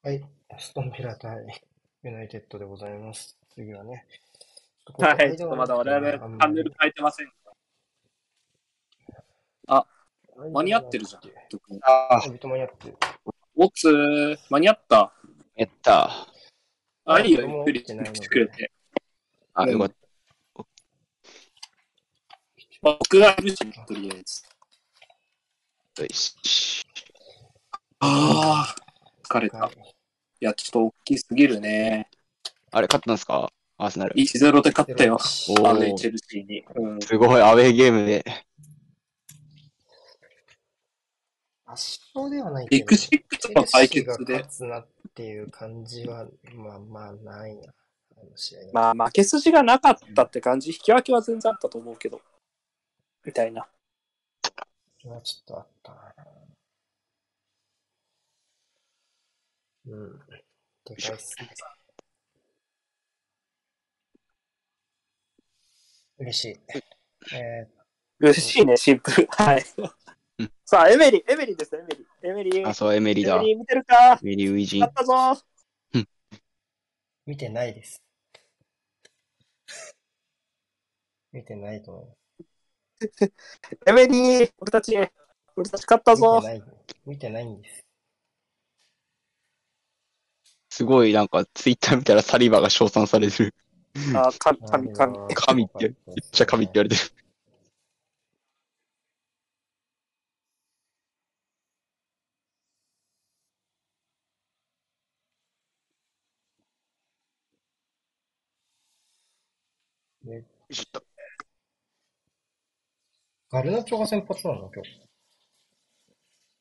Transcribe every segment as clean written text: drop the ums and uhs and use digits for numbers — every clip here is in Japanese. はい、ストンビラ対ユナイテッドでございます。次はね、ちょっとはい、ちょっとまだ我々チャンネル変えてませんから。あ、間に合ってるじゃん。あ、間に合ってる。おっつー、間に合った。やった。あ、いいよ、ゆっくりしてくれて。あ、よかった。僕がいるし、とりあえず。よし。ああ、疲れた。いや、ちょっと大きすぎるね。あれ、勝ったんですかアーセナル。1-0 で勝ったよ。アウェイチェルシーに。うん、すごい、アウェイゲームで。圧勝ではないけど、ビッグシックスの対決で勝つなっていう感じは、まあまあないな。まあ、負け筋がなかったって感じ、引き分けは全然あったと思うけど、みたいな。それはちょっとあったな。うん。でかいっすね。嬉しい。嬉しいね、シンプル。はい。さあ、エメリです、エメリ。あ、そう、エメリだ。エメリ見てるか？エメリ、ウィジン。勝ったぞー。見てないです。見てないと思う。エメリー、俺たち勝ったぞー。見てないんです。すごい、なんか、ツイッター見たらサリバが称賛されてる。あ、神。神って、めっちゃ神って言われてる。ね、ガルナチョが先発なの今日。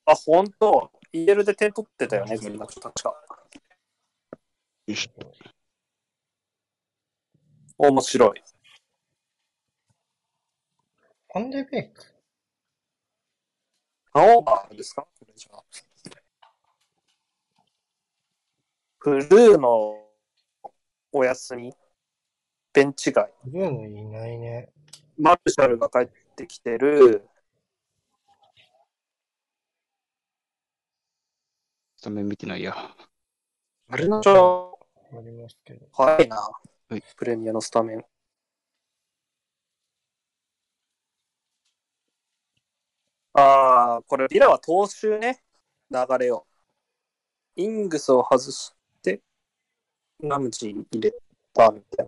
あ、ほんと ?EL で点取ってたよね、ガルナチョ確か。面白い。ファンデベイク。青葉ですか？ブルーのお休み。ベンチ外。ブルーのいないね。マルシャルが帰ってきてる。スタメン見てないや。あれなちょありますけど。早いな。はい、プレミアのスタメン。ああ、これ、ビラは投手ね。流れを。イングスを外して、ラムジー入れたみたい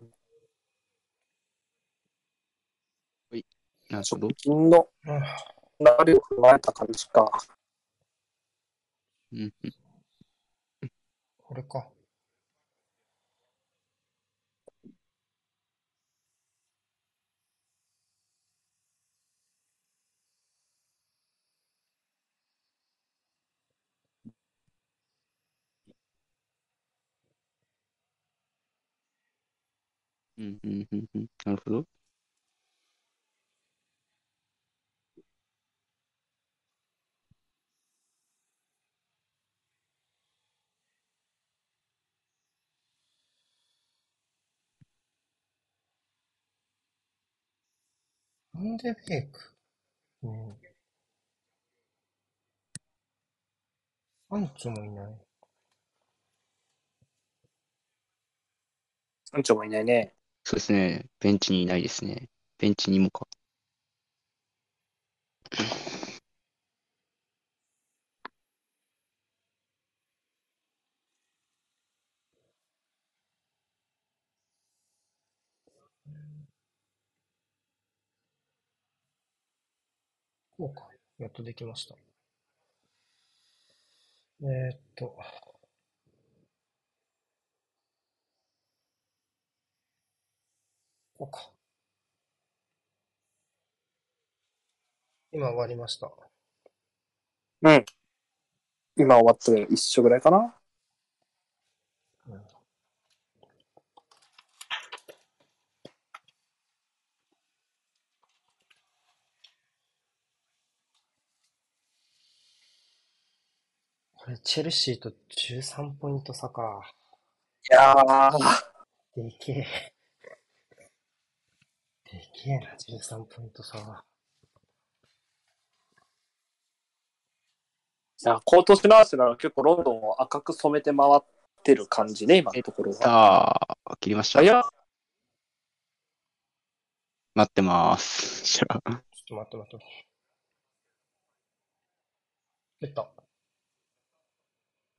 な。直近の流れを踏まえた感じか。うん。これか。なるほど。なんでフェイク、うん、アンチョもいない。アンチョもいないね。そうですね。ベンチにいないですね。ベンチにもか。そうか、やっとできました。こうか。今終わりました。うん。今終わって一緒ぐらいかな。うん、チェルシーと13ポイント差か。いやー。でけえな、13ポイント差は。コートスラースが結構ロンドンを赤く染めて回ってる感じね、今のところは。ああ、切りました。待ってます。ちょっと待って。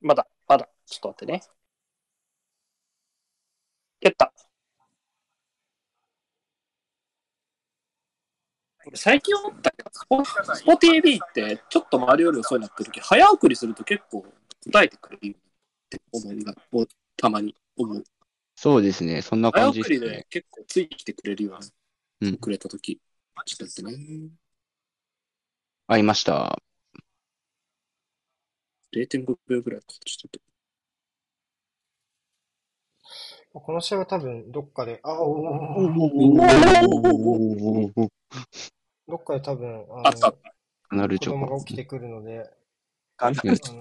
まだ、ちょっと待ってね。やった。最近思ったけど、スポ TV ってちょっと周りより遅いなって時、早送りすると結構答えてくれるって思いがたまに思う。そうですね、そんな感じですね。早送りで結構ついてきてくれるようにくれた時、うん、ちょっとやってね。ありました。0.5 秒ぐらいちょっと。この試合は多分どっかで、どっかで多分、子供が起きてくるので、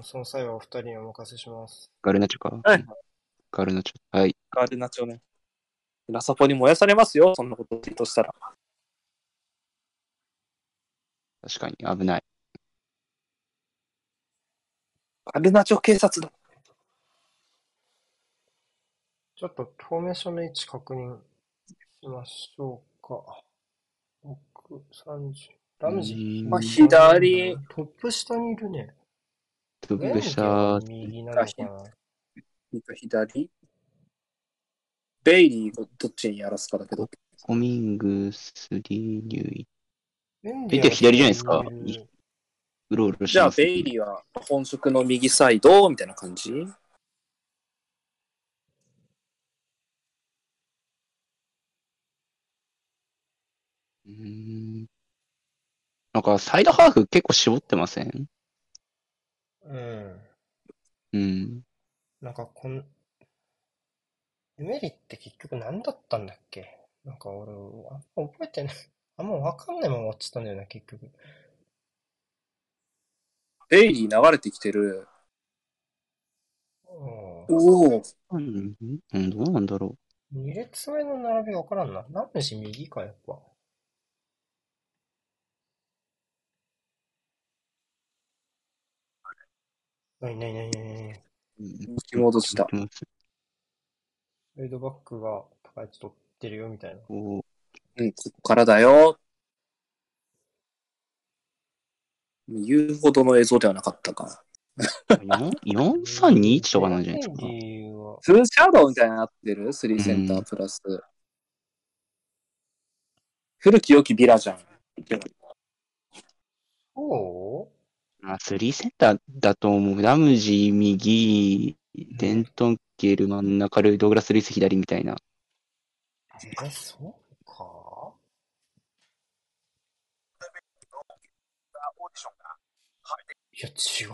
その際はお二人にお任せします。ガルナチョか。はい。ガルナチョ。はい。ガルナチョね。ラサポに燃やされますよ、そんなことツイートしたら。確かに、危ない。ガルナチョ警察だ。ちょっとフォーメーションの位置確認しましょうか。6、30。ラムジー。あ、左。トップ下にいるね。トップ下。右なのかな。左。ベイリーをどっちにやらすかだけど。コミング、スリー、ニュイ。ベイリーは左じゃないですか。うろうろしてます、ね。じゃあ、ベイリーは本職の右サイドみたいな感じ。なんかサイドハーフ結構絞ってません？うん。うん。なんかエメリって結局何だったんだっけ？なんか俺、あんま覚えてない。あんま分かんないまま終わっちゃったんだよな、結局。ベイリー流れてきてる。おぉ。うん、どうなんだろう。2列目の並び分からんな。ラムジ右か、やっぱ。ない。気戻した。レイドバックが高い位置取ってるよみたいな。おぉ。うん、ここからだよ。言うほどの映像ではなかったか。4-3-2-1 とかなんじゃないですか。ツーシャドウみたいになってる ?3 センタープラス。うん、古き良きビラじゃん。そう3センターだと思う。ラムジー右、デントンケル真ん中、ルイドグラス・ルイス左みたいな。え、そうか。いや、違く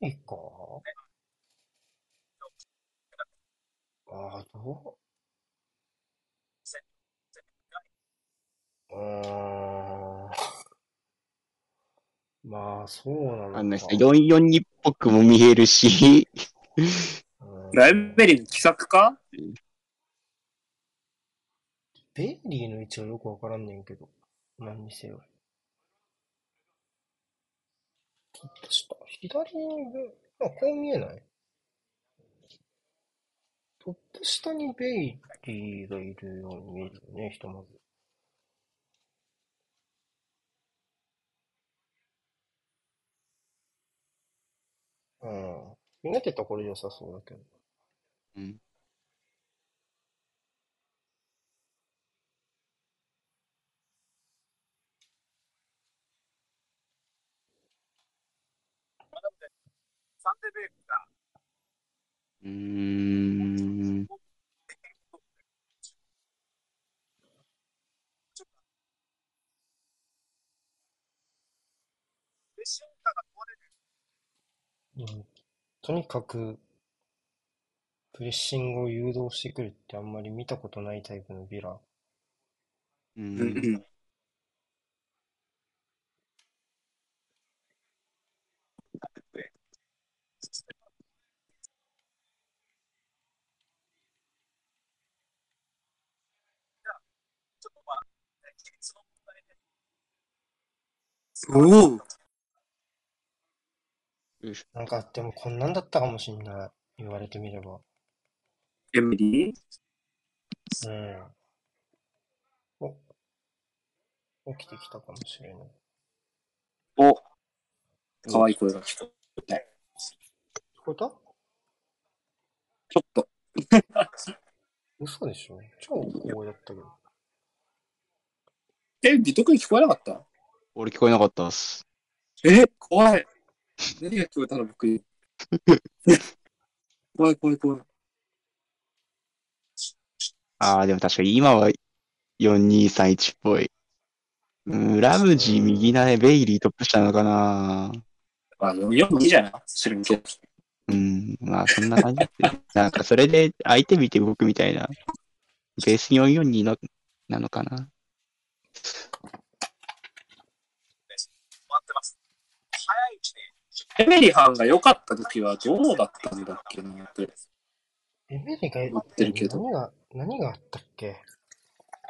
ないか。ああ、どう？まあ、そうなのか。442 っぽくも見えるし。ライベリーの奇策か？ベイリーの位置はよくわからんねんけど。何にせよ。ちょっとした。左に、あ、こう見えない？トップ下にベイリーがいるように見えるよね、ひとまず。うん。見てたこれ良さそうだけど。うん。とにかくプレッシングを誘導してくるってあんまり見たことないタイプのヴィラ。うん。おお。よいしょ。なんかでもこんなんだったかもしんない、言われてみれば。エミリー、うん。お、起きてきたかもしれない。お、可愛い声が聞こえた。聞こえた？ちょっと。嘘でしょ？超大声だったけど。エミリー特に聞こえなかった？俺聞こえなかったっす。怖い。何が聞こえたの僕に。怖い。ああ、でも確かに今は4231っぽい。ラムジー右なね、ベイリートップしたのかな。あ、42じゃない？するんけ。まあそんな感じです。なんかそれで相手見て動くみたいな。ベース442のなのかな。エメリハンが良かった時はどうだったんだっけなって。エメリが良かった時何があったっけ。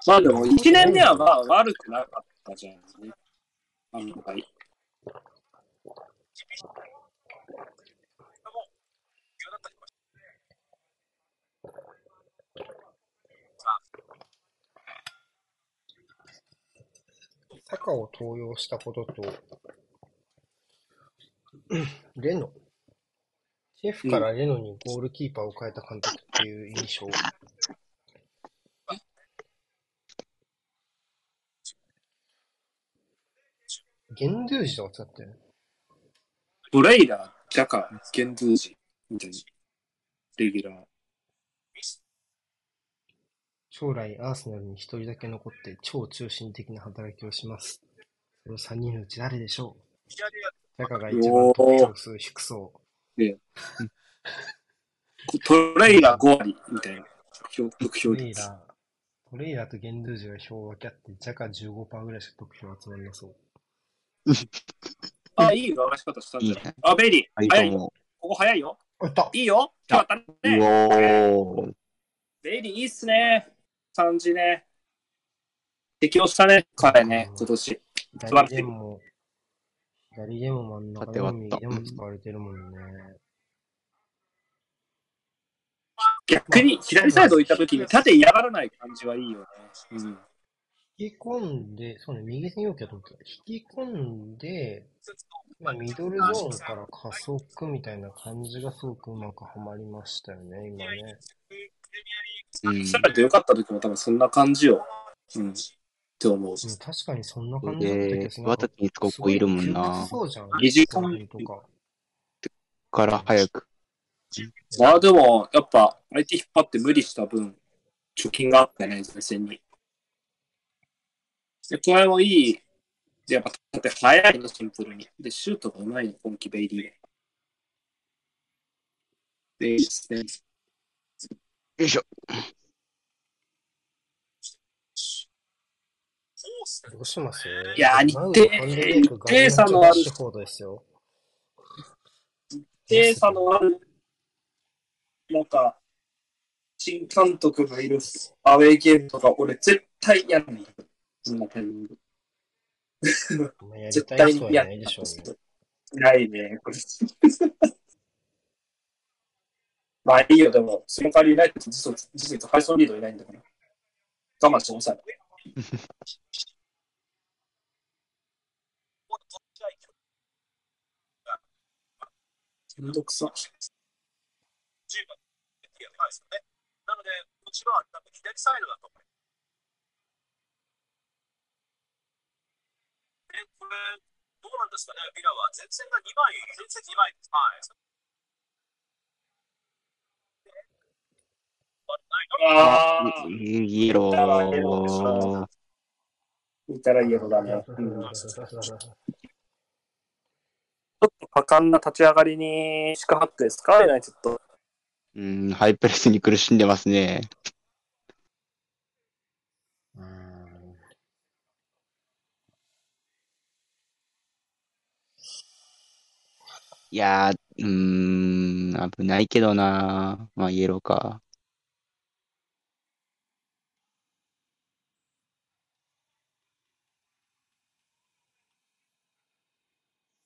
まあでも1年目はまあ悪くなかったじゃないですね。坂を登用したことと、レノ。シェフからレノにゴールキーパーを変えた監督っていう印象。ゲンドゥージとか使ってる。ブレイラー、ジャカ、ゲンドゥージみたいな。レギュラー。将来、アーセナルに一人だけ残って超中心的な働きをします。その三人のうち誰でしょう？ジャカが一番得票数低そう。トレイラー5割みたいな。得票率。トレイラーとゲンドゥージが票を分け合って、ジャカ 15% ぐらいしか得票集まりなそう。あ、いい回し方したんじゃない？あ、ベイリー、早いよ。ここ早いよ。いいよ。今日当たるね。ベイリー、いいっすね。3時ね。適応したね、彼ね、今年。素晴らしい。左でも真ん中でも右でも使われてるもんね。逆に左サイド置いたときに縦嫌がらない感じはいいよね。引き込んで、そうね、右線要求だと思ってた。引き込んで、まあ、ミドルゾーンから加速みたいな感じがすごくうまくはまりましたよね、今ね。さらに良かった時も多分そんな感じよ。って思う。確かにそんな感じだった気がします。私にすごくいるもんな。そうじゃん。20分とか。から早く。まあでも、やっぱ、相手引っ張って無理した分、貯金があってね、前線に。で、これもいい。で、やっぱ、だって速いの、シンプルに。で、シュートがうまいの、今季ベイリー。で、いいですね。よいしょ。どうします？いやー、日程差のある。日程差のある。なんか、新監督がいるアウェイゲームとか、俺絶対やらない。絶対にやないでしょうね。ないね。まあいいよ、でも、その代わりいないって、実は配送リードいないんだから。我慢してください。めんどくさ。なので、こちらは左サイドだと。これ、どうなんですかね、ビラは。前線が2枚、前線2枚。イエロー。見たらイエローだね。ちょっと果敢な立ち上がりに四苦八苦ですか、ちょっと。ハイプレスに苦しんでますね。いやー、危ないけどな。まあ、イエローか。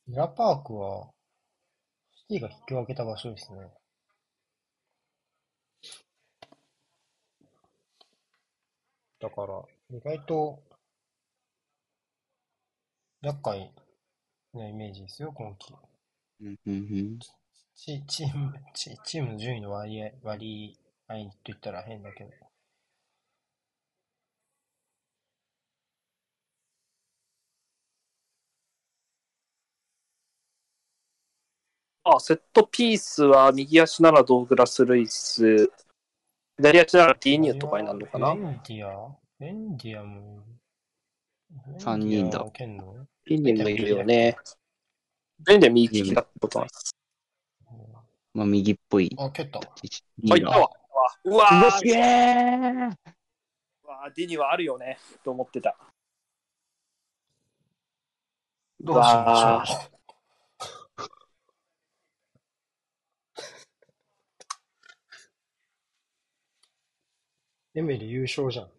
ミラパークは、キーが引き分けた場所ですね。だから、意外と、厄介なイメージですよ、今季。うんうんうん。チームの順位の割合と言ったら変だけど。セットピースは右足ならドーグラス・ルイス、左足ならディーニュとかになるのかな。エンディアも3人だ。エンディアもいるよね。エンディア右利きだったと思います。まあ、右っぽい。あ、蹴った。入ったわ。うわー、すげー。ディーニュはあるよね、と思ってた。どうしましょう。エメリ優勝じゃん。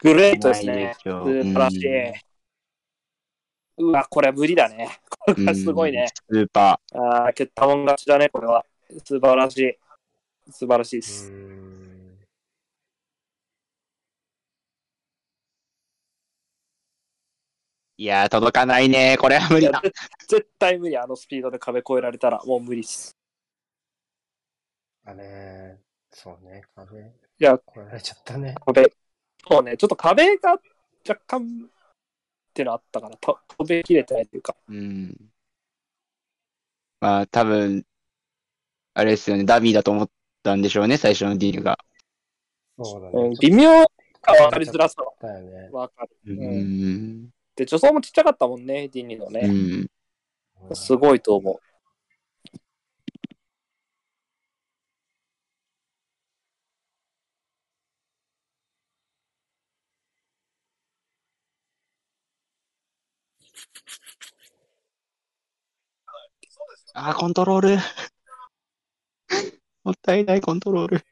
グレートですね。素晴らしい。うわ、これは無理だね。これはすごいね。スーパー。蹴ったもん勝ちだね、これは。素晴らしい。素晴らしいです。いやー、届かないねー。これは無理だ。絶対無理。あのスピードで壁越えられたら、もう無理っす。あれ、そうね、壁。いや、越えられちゃったね。壁。そうね、ちょっと壁が若干、ってのあったから、飛び切れてないというか。うん。まあ、多分、あれですよね、ダビーだと思ったんでしょうね、最初のディールが。そうだね。微妙か分かりづらさだよね。分かる。うん。で、助走もちっちゃかったもんね、ディニーのね。うん、すごいと思う。コントロール。もったいない、コントロール。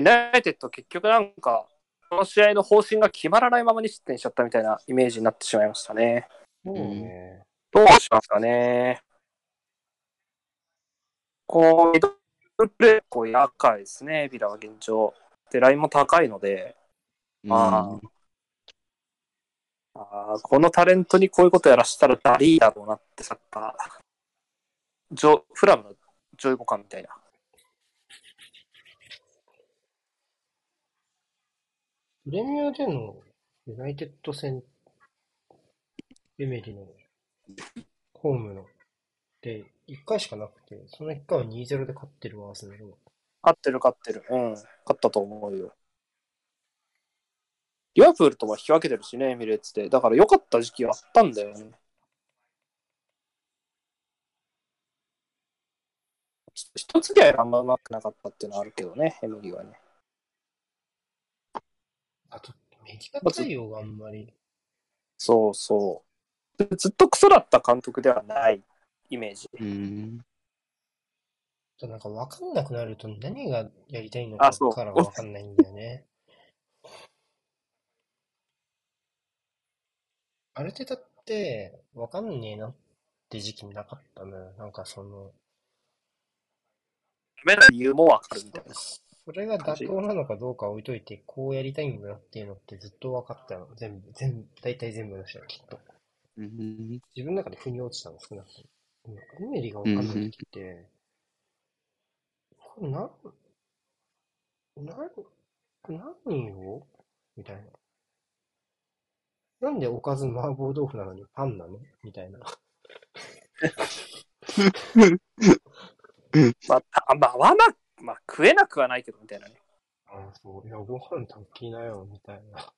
ナイテッド結局なんかこの試合の方針が決まらないままに失点しちゃったみたいなイメージになってしまいましたね。どうしますかね。こうドルプレーこうやかいですね。ビラは現状でラインも高いので、このタレントにこういうことやらしたらダリーだろうなってさったフラムの上位互換みたいな。プレミアでのユナイテッド戦、エメリのホームので1回しかなくて、その1回は 2-0 で勝ってるわ、アーセナル。勝ってる。勝ったと思うよ。リバプールとは引き分けてるしね、エミレーツで。だから良かった時期はあったんだよね。一つではあんまうまくなかったっていうのはあるけどね、エメリはね。あと、メディカ対応があんまり。そうそう。ずっとクソだった監督ではないイメージ。なんか分かんなくなると何がやりたいのかから分かんないんだよね。アルテタって分かんねえなって時期なかったな。なんかその。ダメな理由も分かるみたいな。それが妥当なのかどうか置いといて、こうやりたいんだなっていうのってずっと分かったの。全部、大体全部の人はきっと。自分の中で腑に落ちたの少なくて。エメリが分かんない時って、何をみたいな。なんでおかず麻婆豆腐なのにパンなのみたいな。まあ食えなくはないけどみたいなね。ああ、そういやご飯炊きなよみたいな。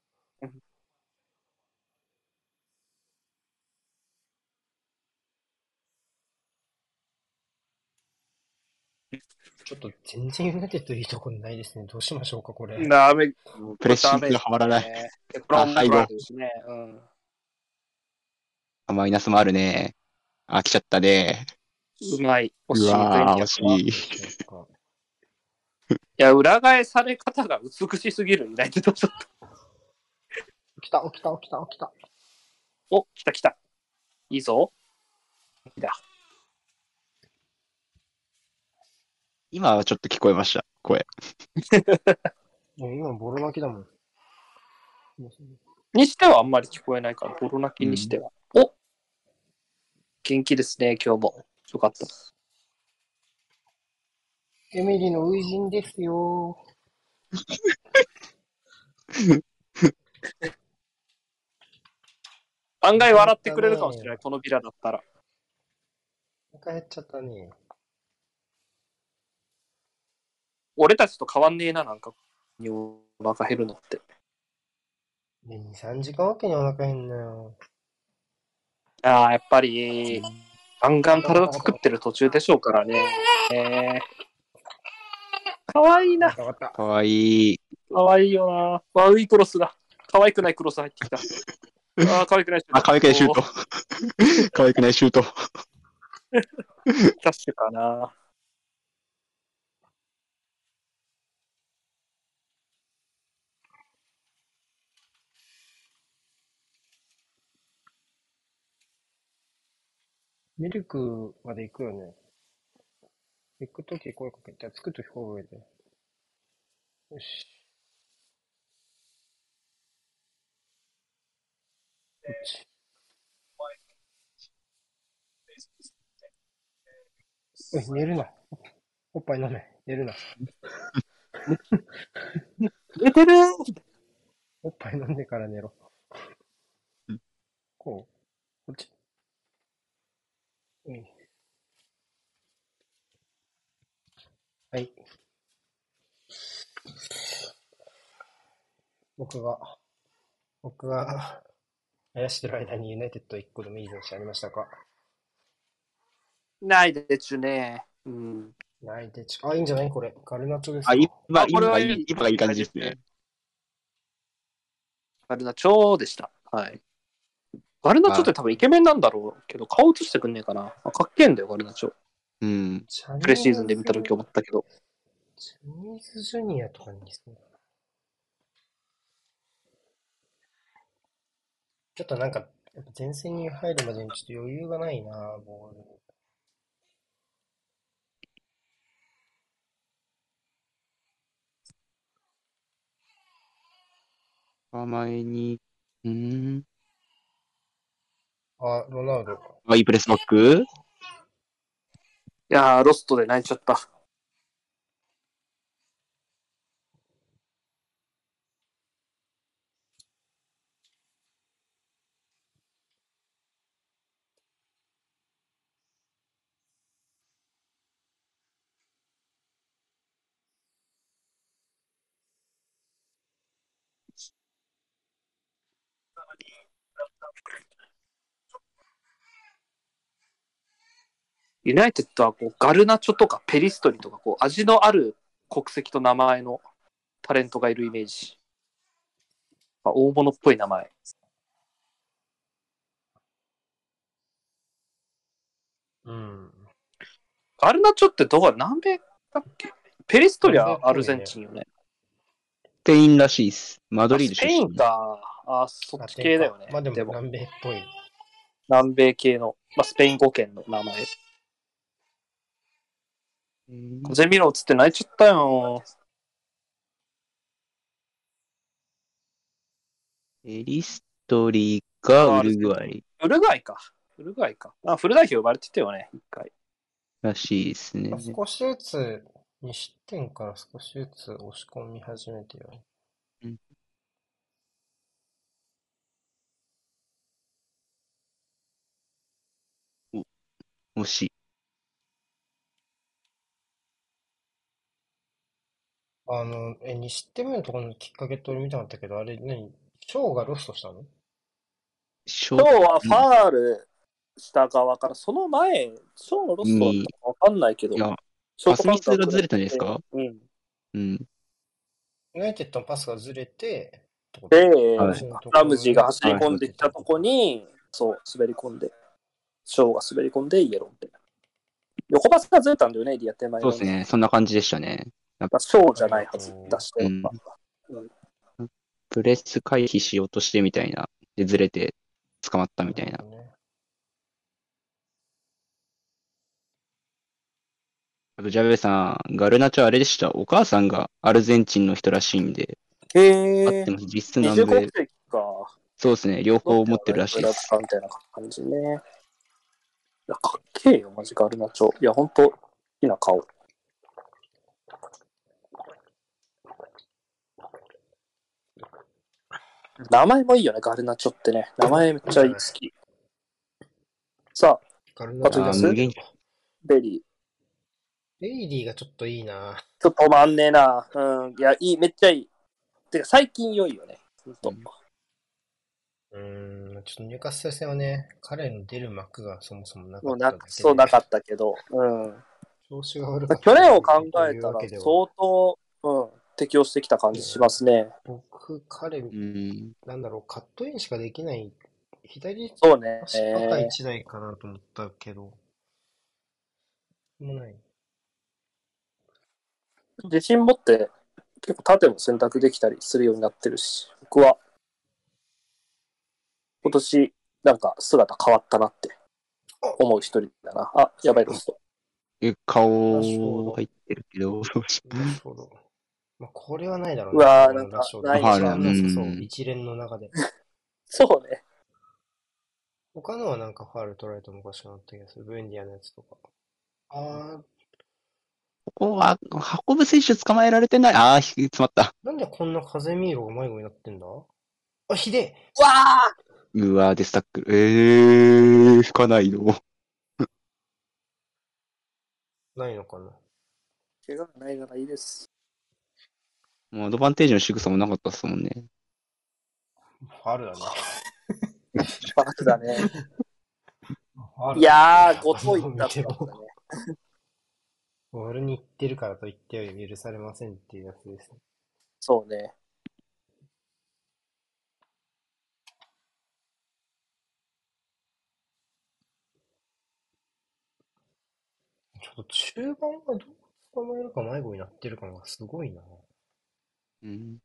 ちょっと全然ユナイテッドいいとこないですね。どうしましょうかこれ。ダメ。プレッシングがはまらない。これはハイドですね。うん。マイナスもあるね。あ、来ちゃったね。うまい。惜しい。うわー、惜しい。いや、裏返され方が美しすぎるユナイテッド。来た。お、来た。いいぞ。いいだ。今はちょっと聞こえました、声。今ボロ泣きだもん。にしてはあんまり聞こえないから、ボロ泣きにしては。うん、お元気ですね、今日も。よかった。エミリーの初陣ですよ。案外笑ってくれるかもしれない、このビラだったら。なんか減っちゃったね。俺たちと変わんねえな、なんか。お腹減るのって。2、3時間わけにお腹減んなよ。ああ、やっぱり、ガンガン体作ってる途中でしょうからね。かわいいな。かわいい。かわいいよな。悪いクロスだ。かわいくないクロス入ってきた。ああ、かわいくないシュート。かわいくないシュート。ダッシュかな。ミルクまで行くよね。行くとき声かけて、着くとき声かけて。よし。こっち。おい、寝るな。おっぱい飲め。寝るな。寝てるー！おっぱい飲んでから寝ろ。こう。こっち。うん、はい。僕が、あやしてる間にユナイテッド1個でもいい選手ありましたか？ないでちゅね。うん。ないでちゅ。あ、いいんじゃないこれ。カルナチョです。あ、今がいい感じですね。カルナチョでした。はい。ガルナチョって多分イケメンなんだろうけど、顔映してくんねえかな。あ、かっけえんだよ、ガルナチョ。うん。プレシーズンで見たとき思ったけど。ジャニーズジュニアとかにそうだな。ちょっとなんか、やっぱ前線に入るまでにちょっと余裕がないな、ボール。前に、あ、ロナウド。いいプレスバック？いやー、ロストで泣いちゃった。ユナイテッドはこうガルナチョとかペリストリとかこう味のある国籍と名前のタレントがいるイメージ。まあ、大物っぽい名前。うん。ガルナチョってどこだ？南米だっけ？ペリストリはアルゼンチンよね。スペインらしいです。マドリード出身。スペインか。あ、そっち系だよね。まあでも南米っぽい。南米系の、まあ、スペイン語圏の名前。ゼミロ映って泣いちゃったよ。エリストリーかウルグアイ。ウルグアイか。あ、フル代表呼ばれてたよね、一回。らしいですね。少しずつ、2失点から少しずつ押し込み始めてよ。うん。もし、2失点目のところのきっかけって俺見たかったけど、あれ何、ショーがロストしたの？ショ今日はフー、ァールした側から、その前、ショーのロストだったかわかんないけど、いや、ショートパスがずれたんですか？うん。うん。ユナイテッドのパスがずれて、で、ラムジーが走り込んできたとこに、そう、滑り込んで、ショーが滑り込んで、イエローって。横パスがずれたんだよね、エリア手前の。そうですね、そんな感じでしたね。やっぱショーじゃないはずだし、うん、プレス回避しようとしてみたいな。で、ずれて捕まったみたいな。あと、ジャベさん、ガルナチョあれでした。お母さんがアルゼンチンの人らしいんで。あってます。実質なんで。25世紀か。そうですね。両方持ってるらしいです。みたいな感じね。いや、かっけえよ、マジガルナチョ。いや、ほんと、好きな顔。名前もいいよね、ガルナチョってね。名前めっちゃ好き。さあ、あといます？ベリー。ベイリーがちょっといいな。ちょっと止まんねえな。うん。いや、いい、めっちゃいい。てか、最近良いよね。ちょっと入荷する戦はね、彼の出る幕がそもそもなかったけど。そうなかったけど。うん。調子が悪かった。去年を考えたら相当、うん。適応してきた感じしますね。僕、彼、なんだろう、カットインしかできない、左足ばかり1台かなと思ったけど、もうない。自信持って、結構縦も選択できたりするようになってるし、僕は、今年、なんか姿変わったなって思う一人だな。あ、やばい、ロスト。顔入ってるけど、まあ、これはないだろうね。うわぁ、なんか、ないでしょうね。そう、一連の中で。そうね。他のはなんかファール取られてもおかしくなった気がする。ブエンディアのやつとか。あー。ここは、運ぶ選手捕まえられてない。あー、詰まった。なんでこんなカゼミーロが迷子になってんだ？あ、ひでえ！うわー！うわー、デスタックル。吹かないの。ないのかな。怪我がないならいいです。もうアドバンテージの仕草もなかったっすもんね。ファウルだね。ファウルだね。いやー、ごといったってことだね。ボールに行ってるからといっては許されませんっていうやつですね。そうね。ちょっと中盤はどう捕まえるか迷子になってる感がすごいな。うん、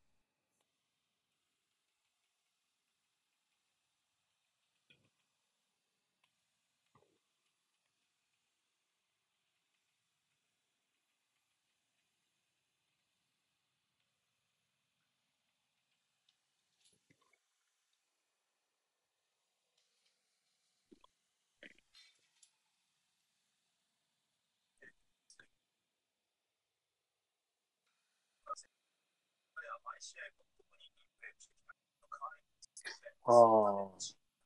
ああ、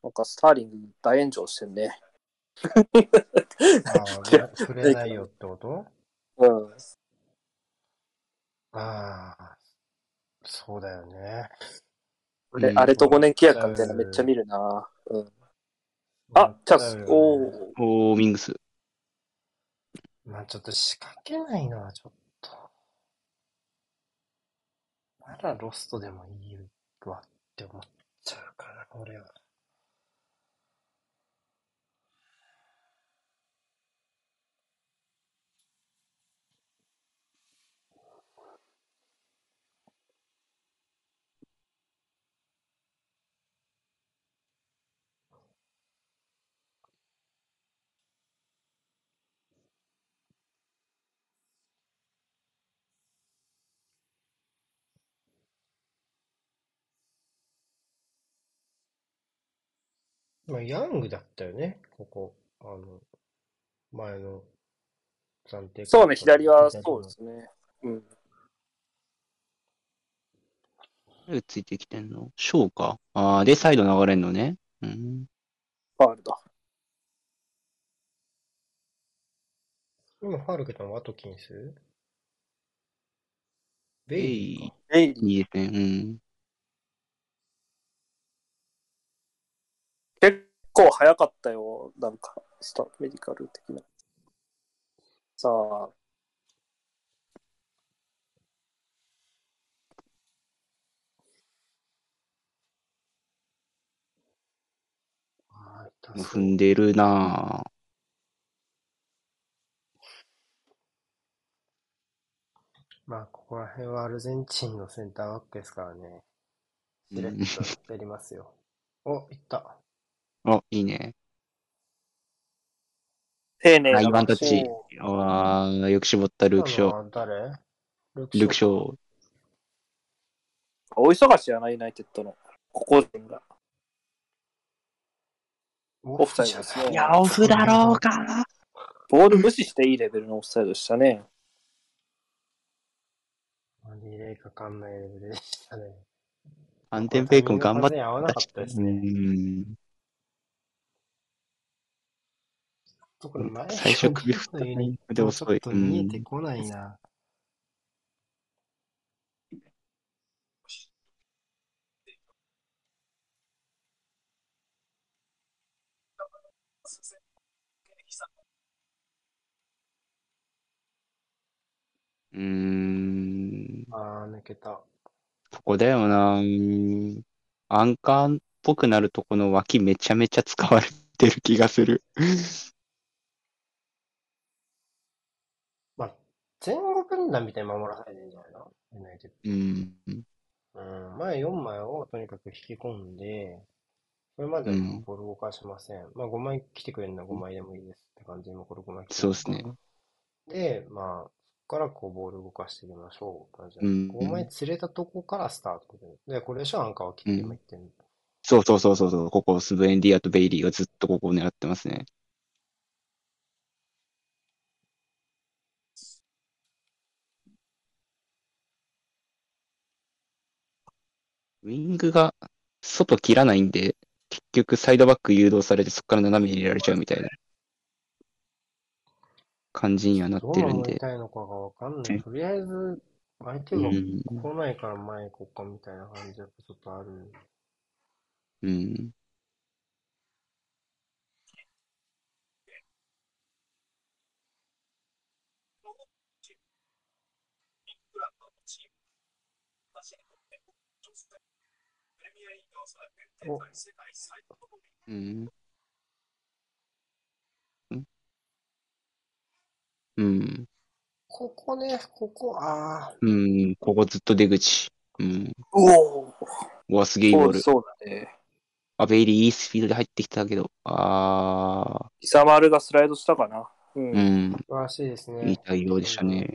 なんかスターリング大炎上してんね。触れないよってこと？うん。ああ、そうだよね。俺、あれと5年契約かみたいなめっちゃ見るな。うん。あ、チャンス。おー、ミングス。まあちょっと仕掛けないな、ちょっと。ならロストでもいいわって思っちゃうかな、俺は。まあ、ヤングだったよね、ここ。前の暫定。そうね、左はそうですね。うん。誰ついてきてんの？ショーか。ああ、で、サイド流れんのね。うん。ファールだ。今ファウル受けたのワトキンスベイリーか。ベイリーですね。うん。結構早かったよ。なんか、スタメディカル的な。さあ。踏んでるなぁ。まあ、ここら辺はアルゼンチンのセンターバックですからね。しれっとやりますよ。お、いった。お、いいね。丁寧なワンタッチ。わあ、よく絞ったルークショー。誰？ルークショー。大忙しやな、ユナイテッドの。ここが。オフサイドですね。いや、オフだろうか。ボール無視していいレベルのオフサイドしたね。リレーかかんないレベルでしたね。アンテンペイ君頑張って合わなかったですね。最初首振ったタイミングで遅い。ちょっと見えてこないな。あー抜けた。ここだよな。アンカーっぽくなるとこの脇めちゃめちゃ使われてる気がする。まあ前後分断みたいに守らされてるんじゃないの？前4枚をとにかく引き込んで、それまでボール動かしません。まあ5枚来てくれるのは5枚でもいいですって感じで、これ5枚来てくれる。そうですね。で、まあ。からこうボール動かしていきましょう。5枚釣れたとこからスタートで、これでしょ、アンカーを切って今言ってる、そう、ここスブエンディアとベイリーがずっとここを狙ってますね。ウィングが外切らないんで、結局サイドバック誘導されて、そこから斜めに入れられちゃうみたいな感じにはなってるんで。どう守りたいのかがわかんない。とりあえず、相手が来ないから前行こうかみたいな感じがちょっとある。ここずっと出口。うわ、すげえボール。そうだね。あ、ベイリーいいスピードで入ってきたけど。イサマルがスライドしたかな。素晴らしいですね。いい対応でしたね。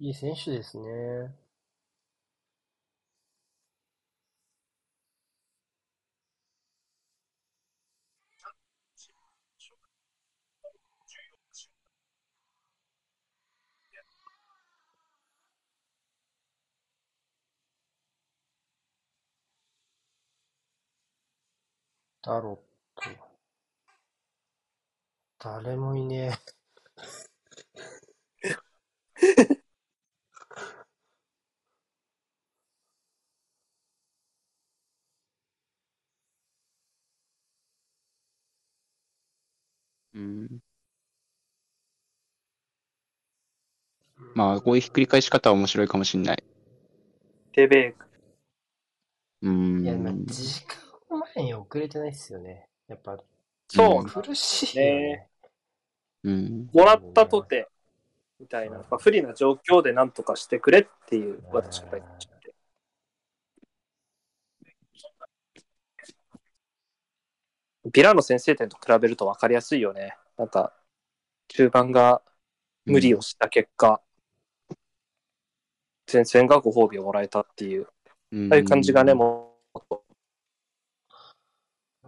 いい選手ですね。タロット。誰もいねえ。まあ、こういうひっくり返し方は面白いかもしれない。テベーク。いや、時間。前に遅れてないっすよね。やっぱそう、苦しいよね。もらったとてみたいな、不利な状況で何とかしてくれっていう私が言っちゃって。ビラの先制点と比べると分かりやすいよね。なんか中盤が無理をした結果、前線がご褒美をもらえたっていう、そういう感じがね、もう。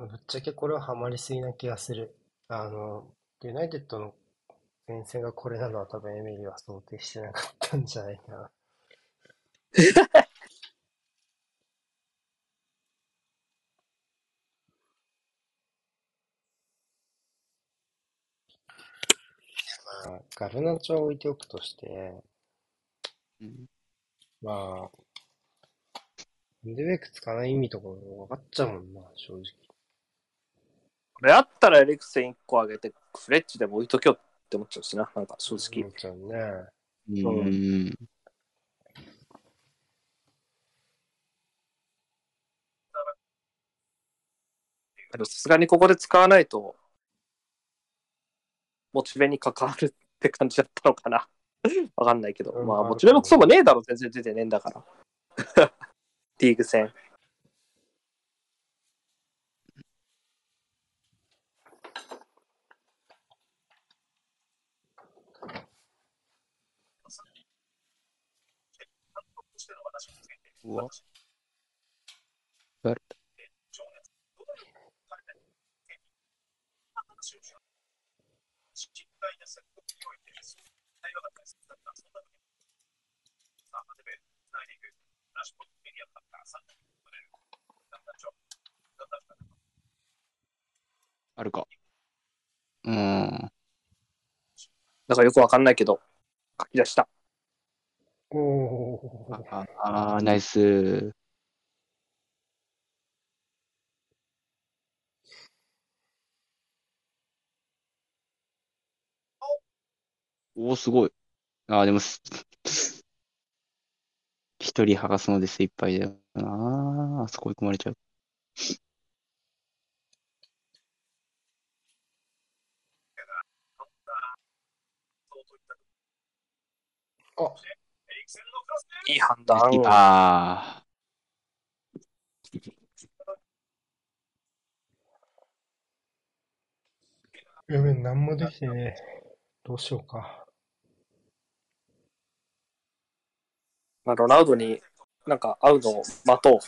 ぶっちゃけこれはハマりすぎな気がする。ユナイテッドの前線がこれなのは多分エミリーは想定してなかったんじゃないかな。ガルナチョは置いておくとして、うんまあ、ミドウェイク使わない意味とかも分かっちゃうもんな、正直。これあったらエリクセン1個上げて、フレッチでも置いときよって思っちゃうしな、なんか正直。思っちゃうね。うん。さすがにここで使わないと、モチベに関わるって感じだったのかな。わかんないけど、うん、まあ、モチベもクソもねえだろ、全然出てねえんだから。リーグ戦。うわ。誰？あるか。なんかよくわかんないけど書き出した。おー。あー、ナイス。おー、すごい。あー、でも一人剥がすので精一杯だよな。あそこ追い込まれちゃう。あ、いい判断。ああ。やべえ、何もできてねえ。どうしようか。まあ、ロナウドになんか合うのを待とう。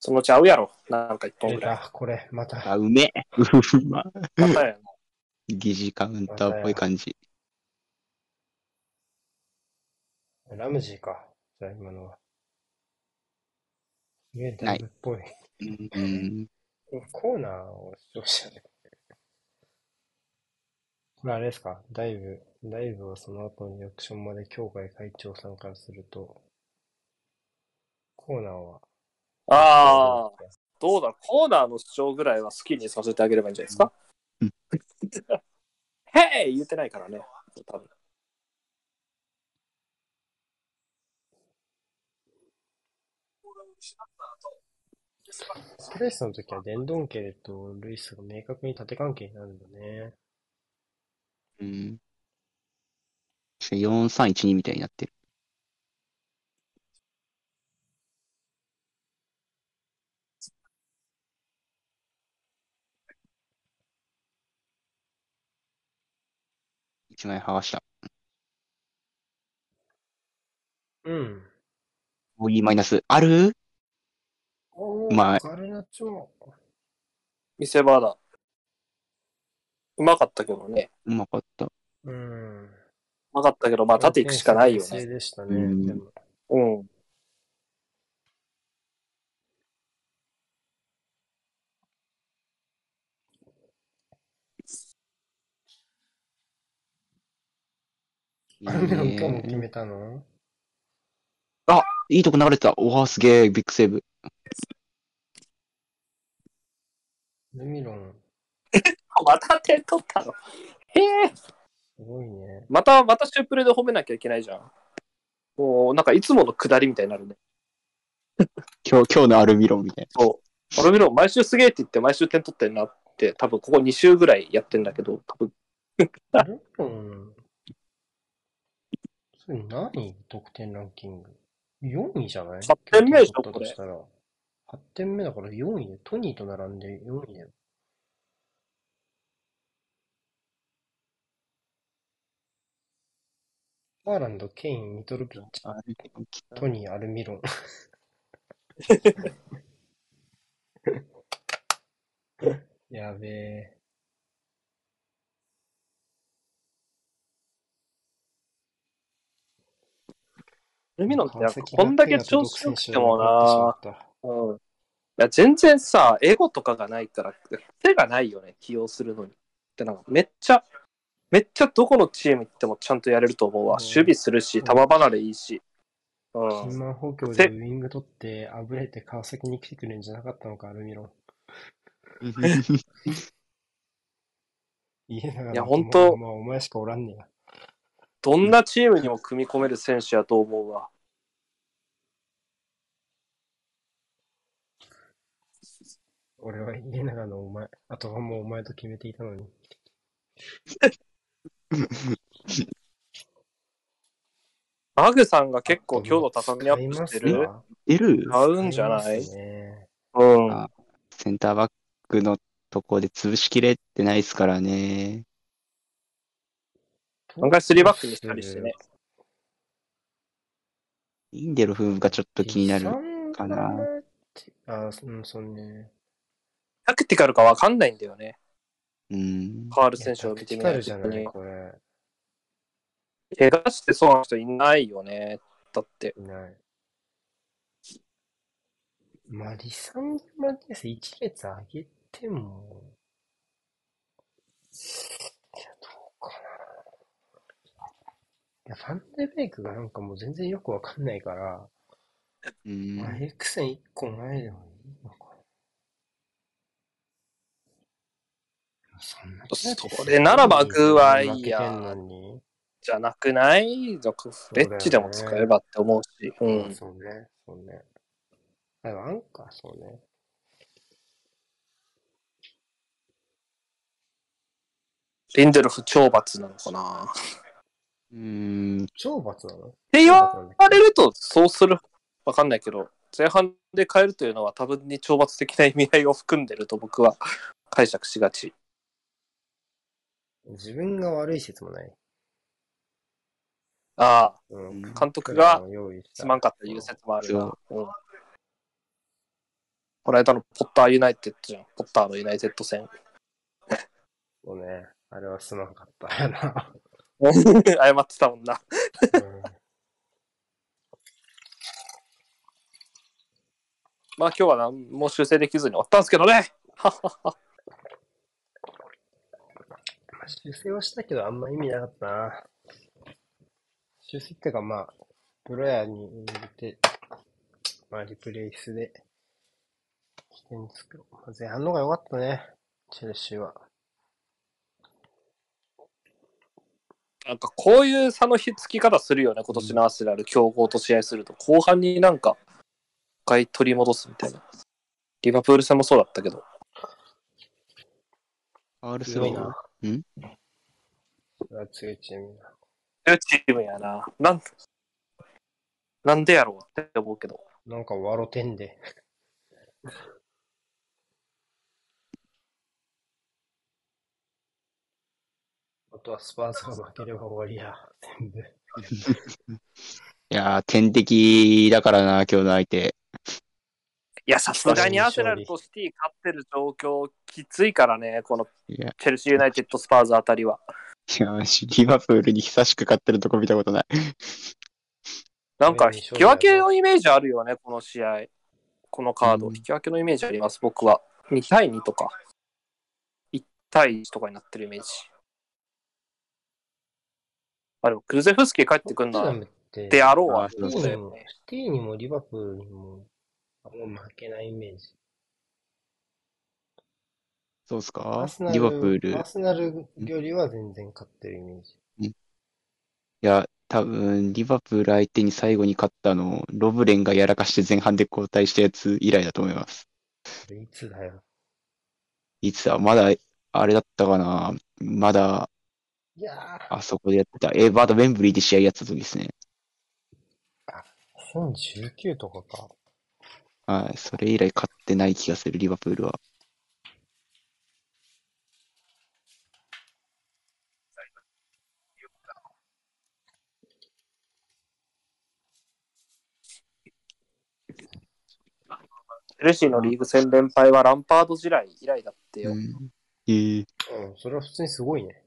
そのうち合うやろ。なんか一本ぐらい。これ、また。あ、うめえ。またやな。疑似カウンターっぽい感じ。ラムジーか。じゃあ今のは。ねえ、ラムっぽい。うん、コーナーを視聴者で。これあれですか、ダイブはその後のリアクションまで協会会長さんからすると、コーナーは。ああ、どうだ、コーナーの主張ぐらいは好きにさせてあげればいいんじゃないですか。へえ言ってないからね、多分。スレイスの時はデンドンケルとルイスが明確に縦関係になるんだね。うん。4-3-1-2 みたいになってる。1枚剥がした。うん。ボギーマイナス。ある？うまい。見せ場だ。うまかったけどね。うまかった。うまかったけど、まあ、縦行くしかないよね。でしたね。うん。今日も決めたの？あ、いいとこ流れてた。おはすげえ、ビッグセーブ。ルミロン。また点取ったの。すごいね。またシュープレで褒めなきゃいけないじゃん。もうなんかいつもの下りみたいになるね。今日のアルミロンみたいな。そう。アルミロン毎週すげえって言って毎週点取ってるなって多分ここ2週ぐらいやってんだけど多分。アルミロン。それ何得点ランキング？4位じゃない？ 8 点目でしょこれ。8点目だから4位でトニーと並んで4位だよ。ハーランド、ケイン、ミトルビッチ、トニー、アルミロン。やべえ。アルミロンってこんだけ調子良くてもな、うん、いや全然さ、エゴとかがないから、手がないよね、起用するのに。ってなんかめっちゃめっちゃどこのチーム行ってもちゃんとやれると思うわ。守備するし、球離れいいし。うん。ヒンマン補強でウィング取って、あぶれて川崎に来てくれるんじゃなかったのか、アルミロン。いや、ほんと、まあ、お前しかおらんねや。どんなチームにも組み込める選手やと思うわ。俺は家長のお前、あとはもうお前と決めていたのに。マグさんが結構強度高めにアップしてる。合うんじゃない、ね、うん。センターバックのとこで潰しきれってないですからね。案外3バックにしたりしてね。インデルフームがちょっと気になるかな。あ、うん、そうね。タクティカルかわかんないんだよね。カール選手を見てみないとね。怪我してそうな人いないよね。だって。いない。まあ、リサンドマンティス1列上げても、いや、どうかな。いや、ファンデベイクがなんかもう全然よくわかんないから、まあ、X 線1個前でもいいのか。それならばグワイヤじゃなくないのか、ベッチでも使えばって思うし。うん。そうね。そうね。あ、アンカー、そうね。リンデルフ懲罰なのかな。懲罰なのって言われると、そうする。わかんないけど、前半で変えるというのは多分に懲罰的な意味合いを含んでると僕は解釈しがち。自分が悪い説もない。ああ、うん、監督がすまんかったという説もあるな。うん、この間のポッターユナイテッドじゃん。ポッターのユナイテッド戦。そうね、あれはすまんかったな。謝ってたもんな。まあ今日は何も修正できずに終わったんですけどね。修正はしたけどあんま意味なかったな。修正っていうかまあ、プロヤに入れて、まあリプレイスで、起点作ろう。まあ、前半の方が良かったね、チェルシーは。なんかこういう差の引き方するよね、今年のアーセナル、強豪と試合すると。後半になんか、一回取り戻すみたいな。リバプール戦もそうだったけど。あれすごいな。ん？強いチームやな。強いチームやな。なんでやろうって思うけど。なんか笑てんで。あとはスパーズが負ければ終わりや。全部。いやー、天敵だからな、今日の相手。いや、さすがにアーセナルとシティ勝ってる状況きついからね、このチェルシーユナイテッドスパーズあたりは。いや、リバプールに久しく勝ってるとこ見たことない。なんか、引き分けのイメージあるよね、この試合。このカード、引き分けのイメージあります、僕は。2対2とか、1対1とかになってるイメージ。あ、でも、クルゼフスキー帰ってくんな。であろうは、そうだよね。シティにもリバプールにも。もう負けないイメージ。そうですか？リバプール。アーセナルよりは全然勝ってるイメージ。いや、多分リバプール相手に最後に勝ったの、ロブレンがやらかして前半で交代したやつ以来だと思います。いつだよ。いつだ？まだ、あれだったかな？まだ、いやあそこでやってた。バード・ウェンブリーで試合やった時ですね。あ、2019とかか。はい、それ以来勝ってない気がする、リバプールは。チェルシーのリーグ戦連敗はランパード時代以来だってよ。それは普通にすごいね。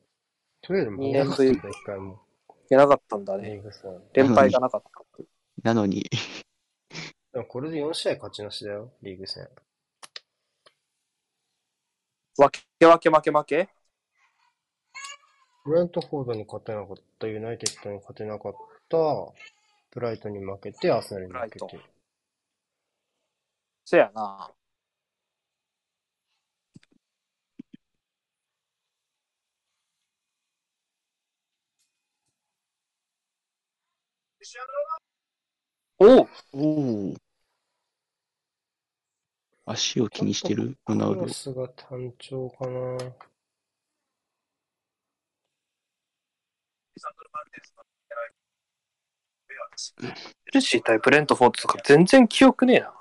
とりあえずもう2年というか1回も。いけなかったんだね。連敗がなかった。なのに。これで4試合勝ちなしだよ、リーグ戦。負け負け負け負けブレントフォードに勝てなかった、ユナイテッドに勝てなかった、ブライトンに負けて、アーセナルに負けて。せやな。おお。足を気にしてるロナウド。クロスが単調かな。チェルシー対ブレントフォードとか全然記憶ねえな。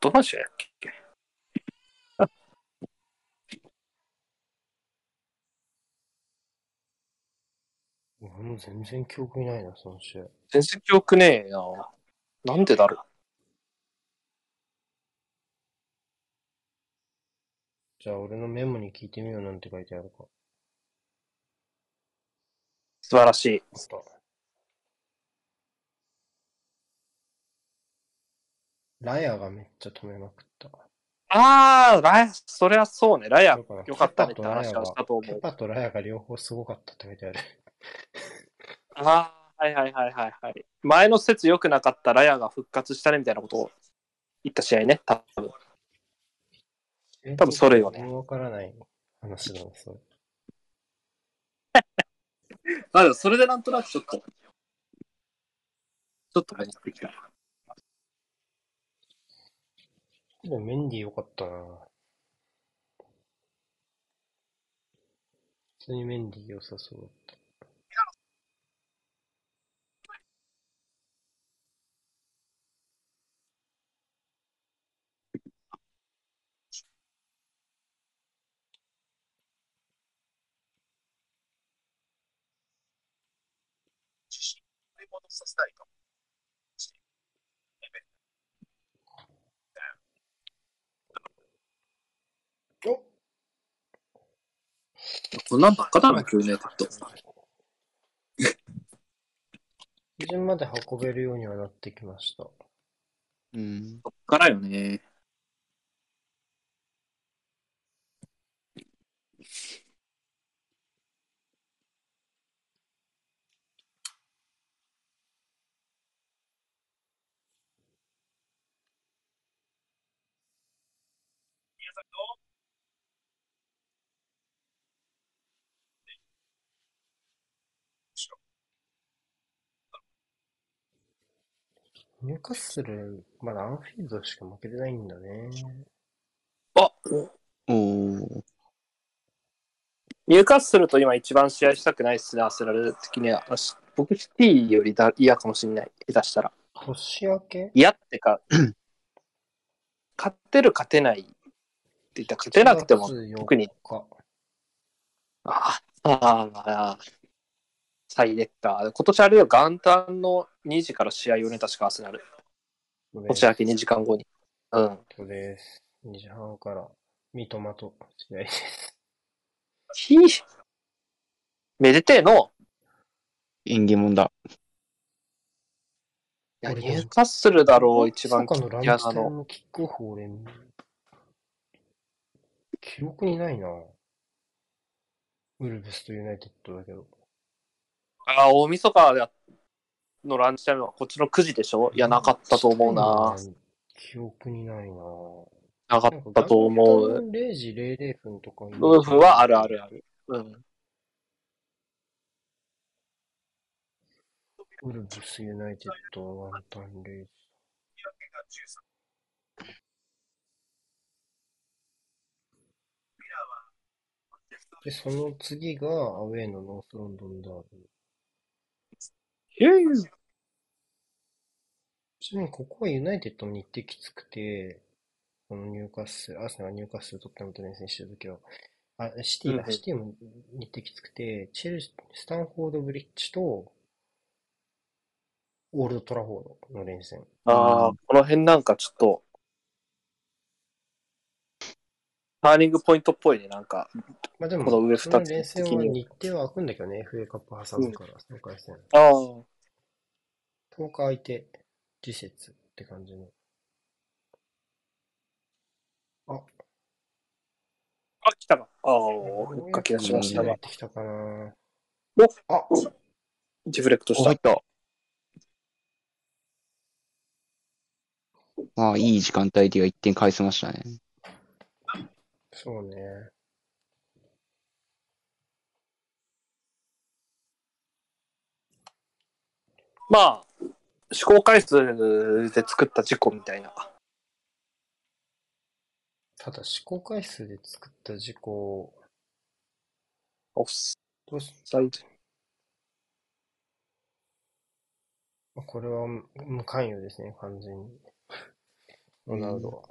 どんな試合やっけ。もう全然記憶ないな、その試合。全然記憶ねえな。なんでだろう。じゃあ俺のメモに聞いてみよう。なんて書いてあるか。素晴らしい。ラヤがめっちゃ止めまくった。ああ、ラヤ、そりゃそうね。ラヤ、よかったねって話はしたと思う。ケパとラヤが両方すごかったって書いてある。ああ、はいはいはいはいはい。前の節良くなかったラヤが復活したねみたいなことを言った試合ね、多分。多分それよね。わからない話だな、それ。まだそれでなんとなくちょっと入ってきた。でもメンディーよかったな。普通にメンディー良さそうだった。おこんなんばっかだな、急にやったと。基準まで運べるようにはなってきました。うん。そっからよね。ニューカッスル、まだアンフィールドしか負けてないんだね。あおお。ニューカッスルと今一番試合したくないっすね、アーセナル的には。僕、シティより嫌かもしれない、下手したら。年明け嫌ってか、勝ってる、勝てないって言ったら、勝てなくても、特に。ああ。サイレッター。今年あれよ、元旦の2時から試合をね、確かアーセナル。年明け2時間後に。うん。そうです。2時半から、三笘と試合です。ひぃめでてえの縁起もんだ。いや、ニューカッスルだろう、一番。そうかのランステンのキックオフ、俺、記憶にないな。ウルブスとユナイテッドだけど。ああ、大晦日のランチタイムはこっちの9時でしょ？いや、なかったと思うな。記憶にないな。なかったと思う。0時00分とかに。夫婦はあるあるある。うん。ウルブスユナイテッドはワンタン0時。で、その次がアウェイのノースロンドンダービー。ちなみにここはユナイテッドの日程きつくて、この入荷数、アーセナルが入荷数取ったのと連戦してるときは、シティも日程きつくて、スタンフォードブリッジと、オールドトラフォードの連戦。ああ、この辺なんかちょっと、ターニングポイントっぽいね、なんか。まあでも、この上2つ連戦は日程は開くんだけどね、FA カップ挟むから、3回戦。ああ。10日空いて、次節って感じの。あ。あ、来きたか。ああ、追っかけ出しましたが。入ってきたかな。おあディフレクトした。入った。まあ、いい時間帯では1点返せましたね。そうね。まあ、試行回数で作った事故みたいな。ただ、試行回数で作った事故オフサイド。これは無関与ですね、完全に。ロナウドは。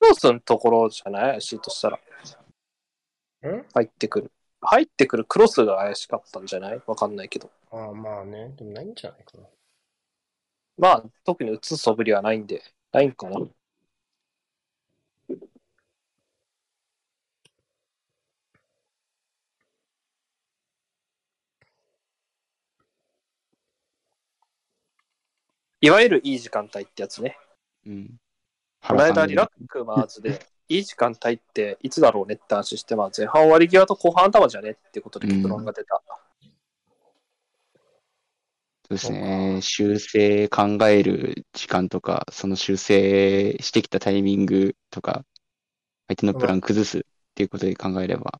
クロスのところじゃない怪しいとしたら。入ってくるクロスが怪しかったんじゃないわかんないけど。ああ、まあね。でもないんじゃないかな。まあ、特に打つ素振りはないんで、ないんかな。いわゆるいい時間帯ってやつね。うん。この間リラックマーズで、いい時間帯っていつだろうねって話して、まあ前半終わり際と後半頭じゃねってことで結論が出た。そうですね。修正考える時間とか、その修正してきたタイミングとか、相手のプラン崩すっていうことで考えれば、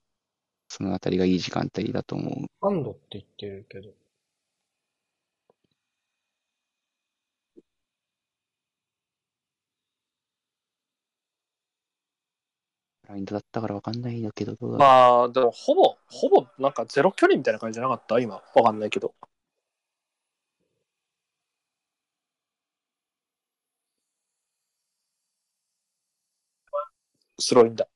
そのあたりがいい時間帯だと思う。ハンドって言ってるけど。ラインだったから分かんないんだけど、まあでもほぼなんかゼロ距離みたいな感じじゃなかった今分かんないけど、スローインだ。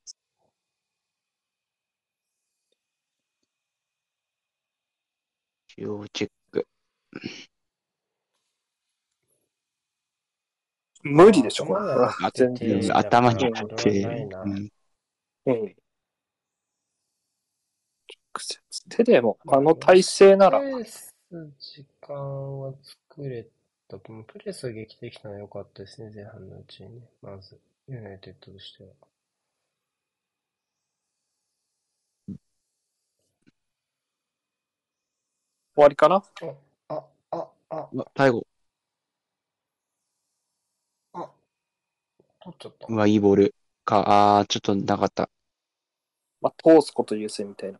中央チェック無理でしょこれ全然頭にあって。うん、直接手でもあの体勢ならプレス時間は作れた。プレスは劇的なのは良かったですね前半のうちに、ね、まずユナイテッドとしては終わりかな。最後取っちゃった。うわいいボールか、ああ、ちょっとなかった。まあ、通すこと優先みたいな。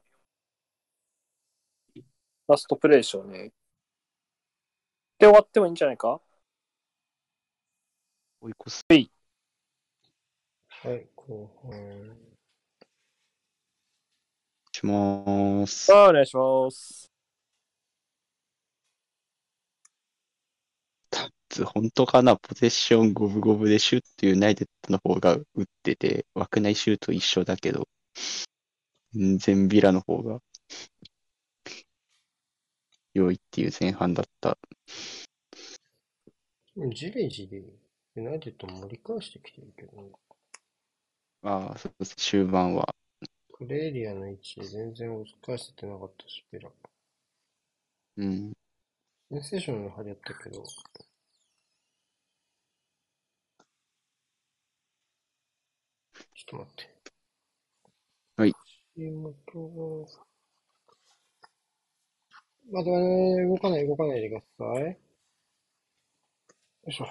ラストプレーでしょうね。で、終わってもいいんじゃないか？追い越す。はい、後半。します。お願いします。本当かな、ポゼッション五分五分でシュッとユナイテッドの方が打ってて、枠内シュート一緒だけど、全然ビラの方が良いっていう前半だった。ジレジレユナイテッド盛り返してきてるけど。ああ、そうです、終盤は。プレーエリアの位置全然追い返せてなかったし、ビラ。うん。センセーションの張り合ったけど。ちょっと待って。はい。まだね、動かないでください。よいしょ。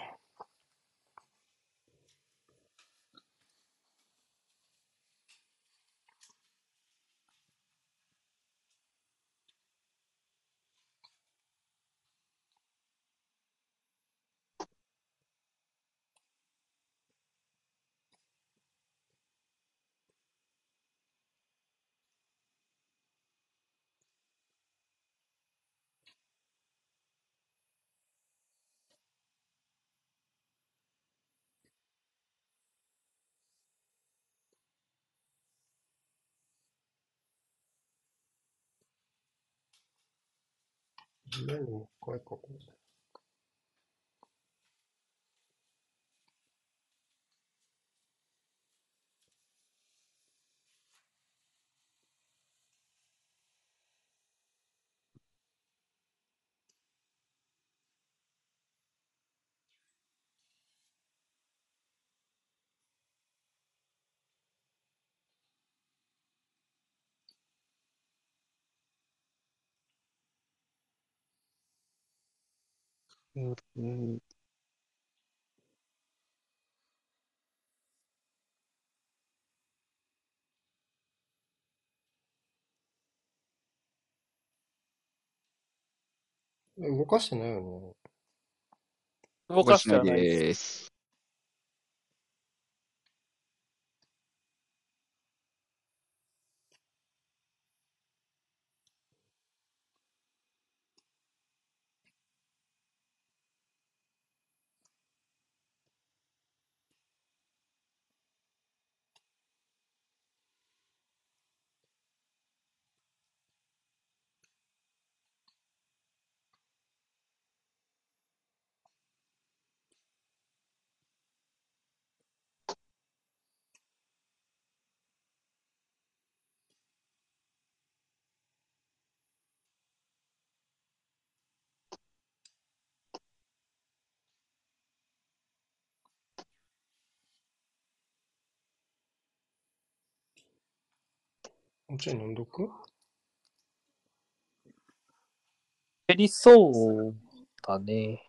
何も怖いかこれ。そうですね。動かしてないよね。動かしてはないです。もうちょい飲んどく減りそうだね。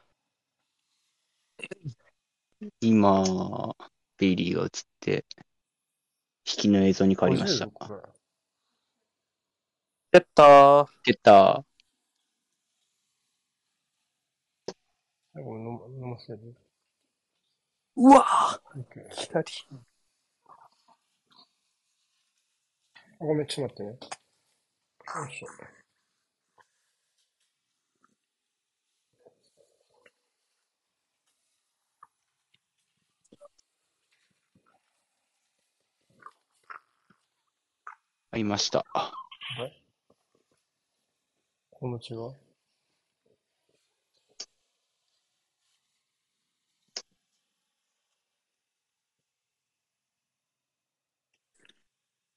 今、ベイリーが映って、引きの映像に変わりました。出た。出た。飲ませる。うわぁ左。ごめん、ちょっと待ってね。よいしょ。ありました。この違う。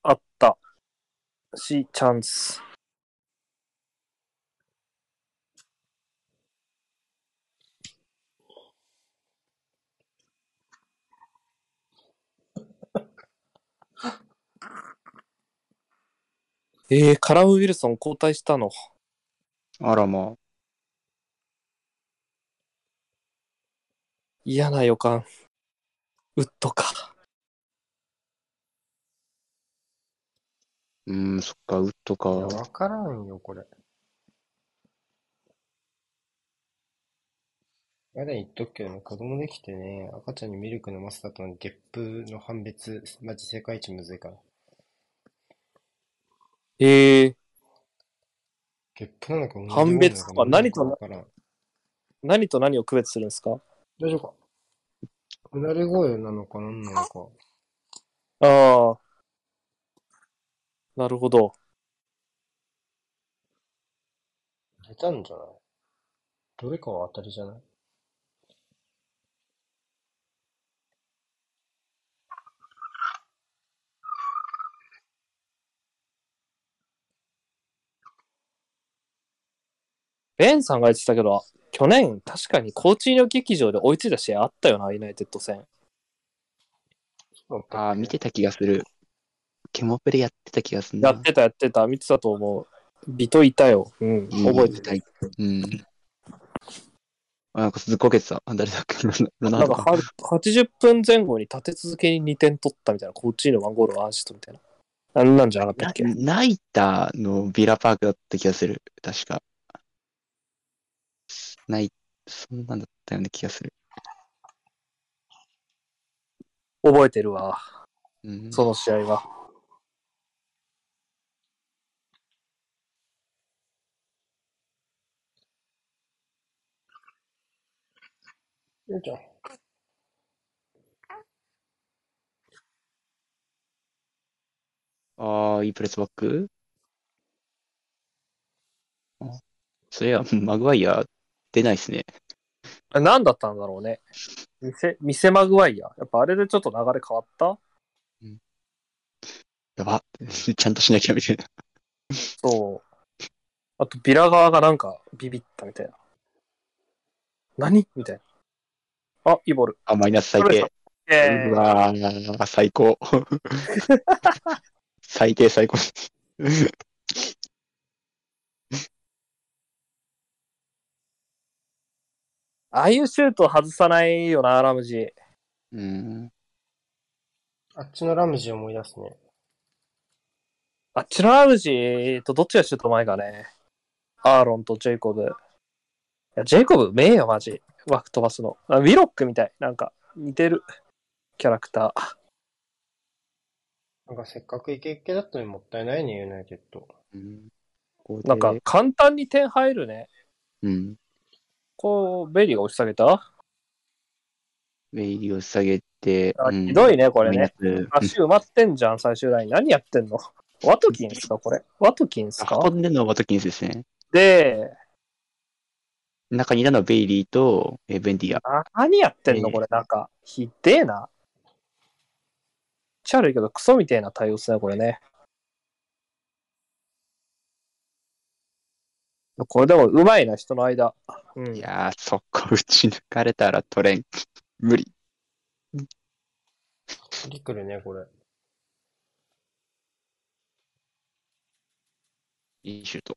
あった。C チャンス。カラム・ウィルソン交代したの。あらまあ。嫌な予感。ウッドか。そっか、ウッドか。わからんよ、これ。まだ言っとくけど、子供できてね、赤ちゃんにミルク飲ませた後のゲップの判別、マジ世界一むずいから。ゲップなのか判別とか、何と何を区別するんですか？大丈夫か。うなれ声なのか何なのか。ああ。なるほど。出たんじゃない？どれかは当たりじゃない？ベンさんが言ってたけど、去年確かにコーチーノ劇場で追いついた試合あったよな、ユナイテッド戦。ああ、見てた気がする。ケモプレやってた気がするな。やってた、見てたと思う。ビトいたよ。うん、覚えてた。なんかずっこけてた。誰だっけ、ロナウドか。なんか80分前後に立て続けに2点取ったみたいな。コーチーノ1ゴールアシストみたいな。なんじゃなかったっけ？ナイターのビラパークだった気がする。確か。そんなんだったような気がする。覚えてるわ。その試合は。よいしょ。ああ、いいプレスバック。そういや、マグワイア出ないっすね。何だったんだろうね。店マグワイア。やっぱあれでちょっと流れ変わった？やば。ちゃんとしなきゃみたいな。そう。あと、ビラ側がなんかビビったみたいな。何みたいな。あ、イボル。あ、マイナス最低。うわぁ、最高。最低、最高。ああいうシュート外さないよな、ラムジー。あっちのラムジー思い出すね。あっちのラムジーとどっちがシュート前かね。アーロンとジェイコブ。いや、ジェイコブうめえよ、マジ。枠飛ばすの。ウィロックみたい。なんか、似てる。キャラクター。なんか、せっかくイケイケだったのにもったいないね、ユナイテッド。なんか、簡単に点入るね。うん。こう、ベリーが押し下げた？ベリー押し下げて。あ、ひどいね、これね。足埋まってんじゃん、最終ライン。何やってんの？ワトキンスか、これ。ワトキンスか。運んでるのはワトキンスですね。で、中にいたのはベイリーとベンディア。何やってんのこれ、なんか。ひでえな。チャールいけど、クソみてえな対応ですね、これね。これでも、うまいな、人の間。うん、いやー、そこ打ち抜かれたら取れん。無理。リクルね、これ。いいシュート。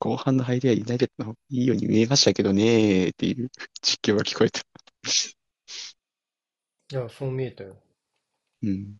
後半の入りはユナイテッドの方がいいように見えましたけどねーっていう実況が聞こえた。いや、そう見えたよ。うん。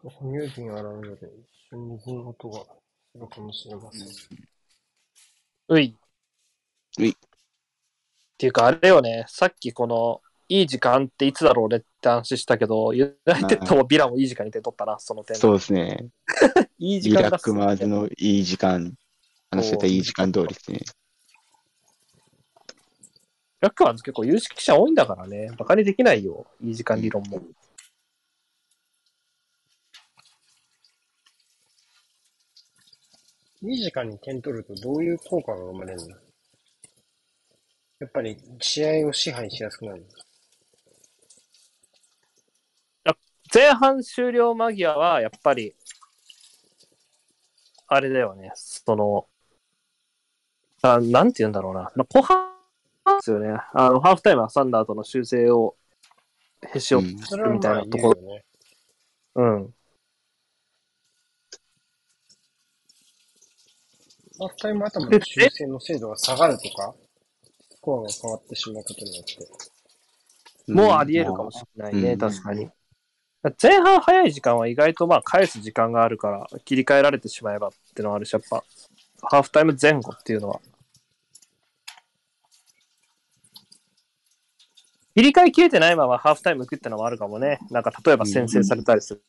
哺乳瓶洗うので一瞬水の音がするかもしれません。ういういっていうかあれよね、さっきこのいい時間っていつだろうねって話したけど、ユナイテッドもビラもいい時間に点取ったな、その点。そうですね。いい時間、リラックマーズのいい時間、話してたいい時間通りですね。リラックマーズ結構有識者多いんだからね、バカにできないよ、いい時間理論も。いい時間に点取るとどういう効果が生まれるの？やっぱり試合を支配しやすくなる。前半終了間際はやっぱりあれだよね、そのなんて言うんだろうな、後半ですよね。ハーフタイム挟んだ後の修正をへし折ってみたいなところ、うん。ハーフタイム頭の修正の精度が下がるとか、スコアが変わってしまうことによって。もうあり得るかもしれないね、確かに。前半早い時間は意外とまあ返す時間があるから、切り替えられてしまえばってのはあるし、やっぱ、ハーフタイム前後っていうのは。切り替え切れてないままハーフタイム行くってのもあるかもね。なんか例えば先制されたりする。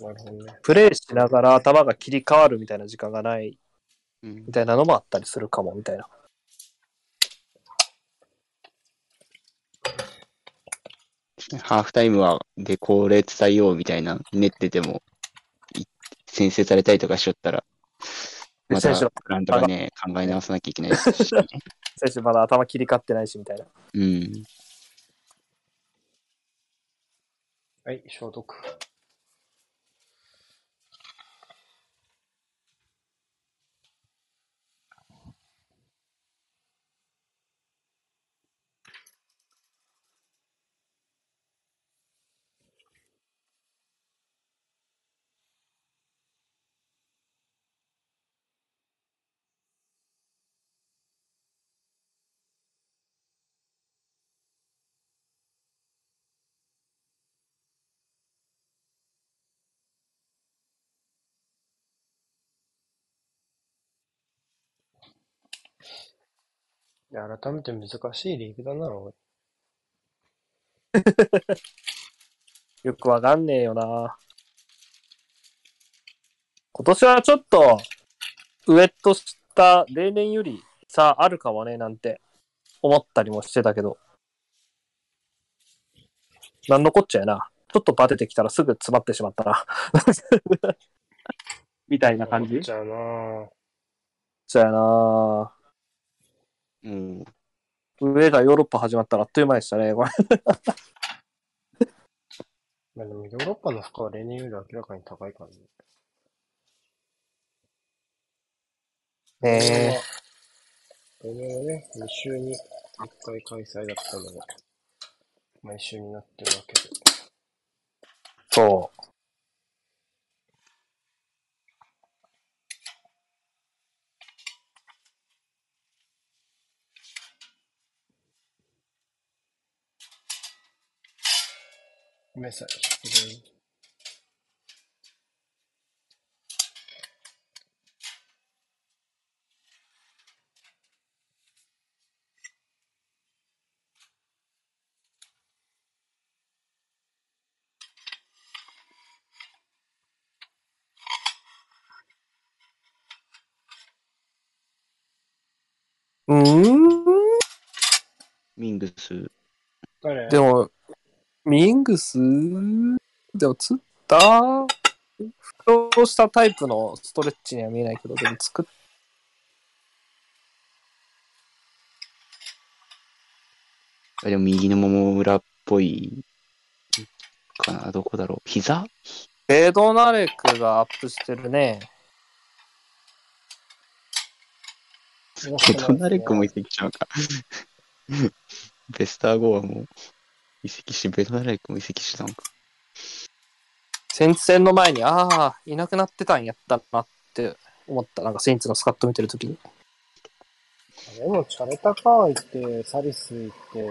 なるほどね、プレイしながら頭が切り替わるみたいな時間がないみたいなのもあったりするかもみたいな。ハーフタイムはでこれ伝えようみたいな練ってても先制されたりとかしよったらまたプランとかね考え直さなきゃいけないですし、ね、選手まだ頭切り替わってないしみたいな。うん。はい、消毒。改めて難しいリーグだな、よくわかんねえよな。今年はちょっと、ウエットした例年より差あるかもね、なんて思ったりもしてたけど。なんのこっちゃやな。ちょっとバテてきたらすぐ詰まってしまったな。みたいな感じ。ちゃうな。ちゃやな。うん。上がヨーロッパ始まったらあっという間でしたね、これ。まあでもヨーロッパの負荷は例年より明らかに高い感じ。ねえ。例年はね、2週に1回開催だったのが、毎週になってるわけで。そう。ごめんなさい。ミングス。でも。ミングスでも釣った沸騰したタイプのストレッチには見えないけど、でも作っでも右のもも裏っぽいかな、どこだろう、膝？ベドナレクがアップしてるね。ベドナレクも移籍しちゃうか。ベスター5はもう。移籍し、ベトナレクも移籍したのか。センツ戦の前に、ああ、いなくなってたんやったなって思った。なんかセンツのスカット見てるときに。でも、チャレタカー行って、サリス行って、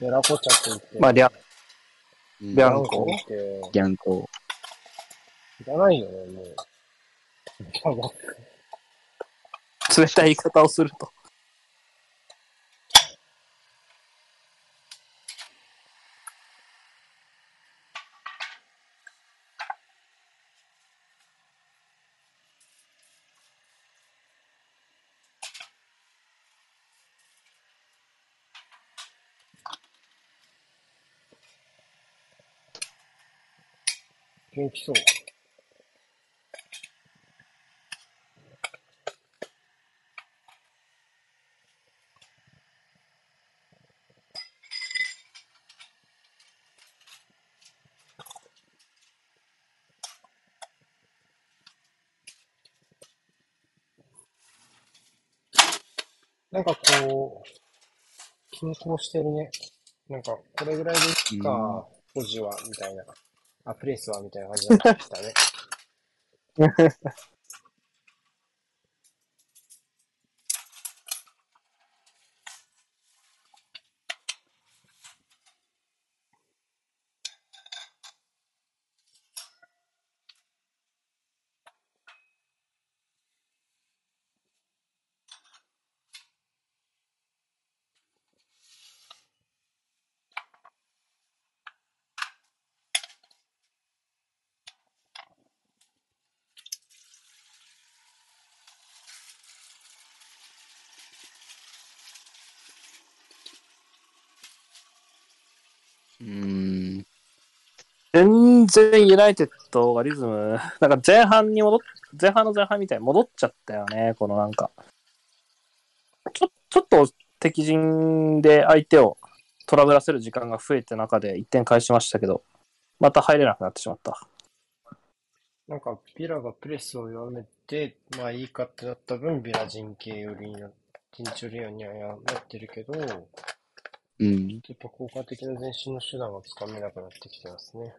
ベラコチャク行って、まあ、リャンコ行って、リャンコ。いらないよね、もう。冷たい言い方をすると。元気そう。なんかこう均衡してるね。なんかこれぐらいですか、ポジはみたいな。あ、プレイスはみたいな感じになってきたね。全然ユナイテッドがリズム、なんか前半みたいに戻っちゃったよね、このなんか。ちょっと敵陣で相手をトラブらせる時間が増えて中で1点返しましたけど、また入れなくなってしまった。なんかビラがプレスを弱めて、まあいいかってなった分、ビラ陣形よりになってるけど、うん、やっぱ効果的な前進の手段がつかめなくなってきてますね。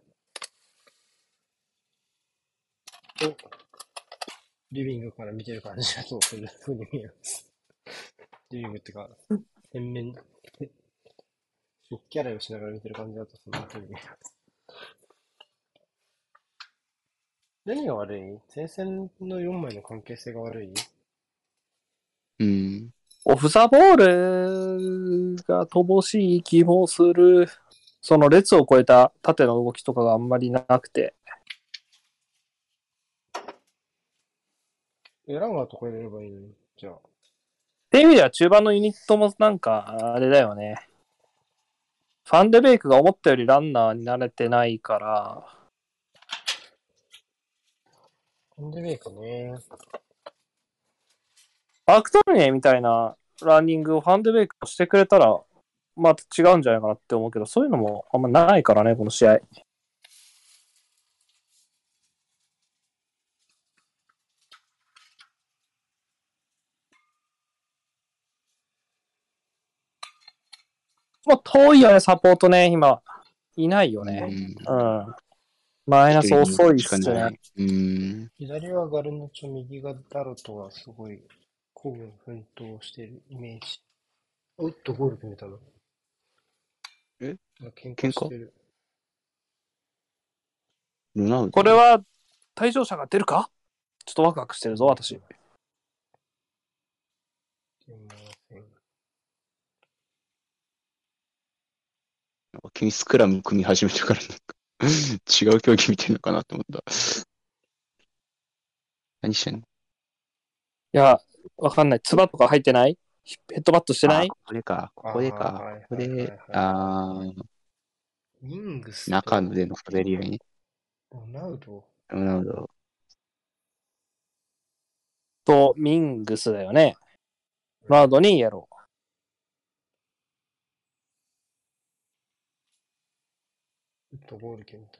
お、リビングから見てる感じだとそういうふうに見えます。リビングってか、洗面、食器洗いをしながら見てる感じだとそんなふうに見えます。何が悪い？前線の4枚の関係性が悪い？うん。オフザボールが乏しい気もする。その列を超えた縦の動きとかがあんまりなくて。エランはとか入れればいいのに、じゃあ。っていう意味では中盤のユニットもなんか、あれだよね。ファンデベイクが思ったよりランナーに慣れてないから。ファンデベイクね。アクトルネみたいなランニングをファンデベイクしてくれたら、また違うんじゃないかなって思うけど、そういうのもあんまないからね、この試合。もう遠いよね、サポートね、今。いないよね。うん。うん、マイナス遅いっすね。左はガルナチョ、右がダロトはすごい、孤軍奮闘してるイメージ。おっと、ゴール決めたの。え？喧嘩してる。これは、退場者が出るか？ちょっとワクワクしてるぞ、私。君スクラム組み始めてからなんか違う競技見てるのかなと思った。何してんの？いや、わかんない。ツバとか入ってない？ヘッドバットしてない？ここで、ミングス。中での滑り合いに。ロナウド。と、ミングスだよね。ロナウドにイエロー。ゴール決めた。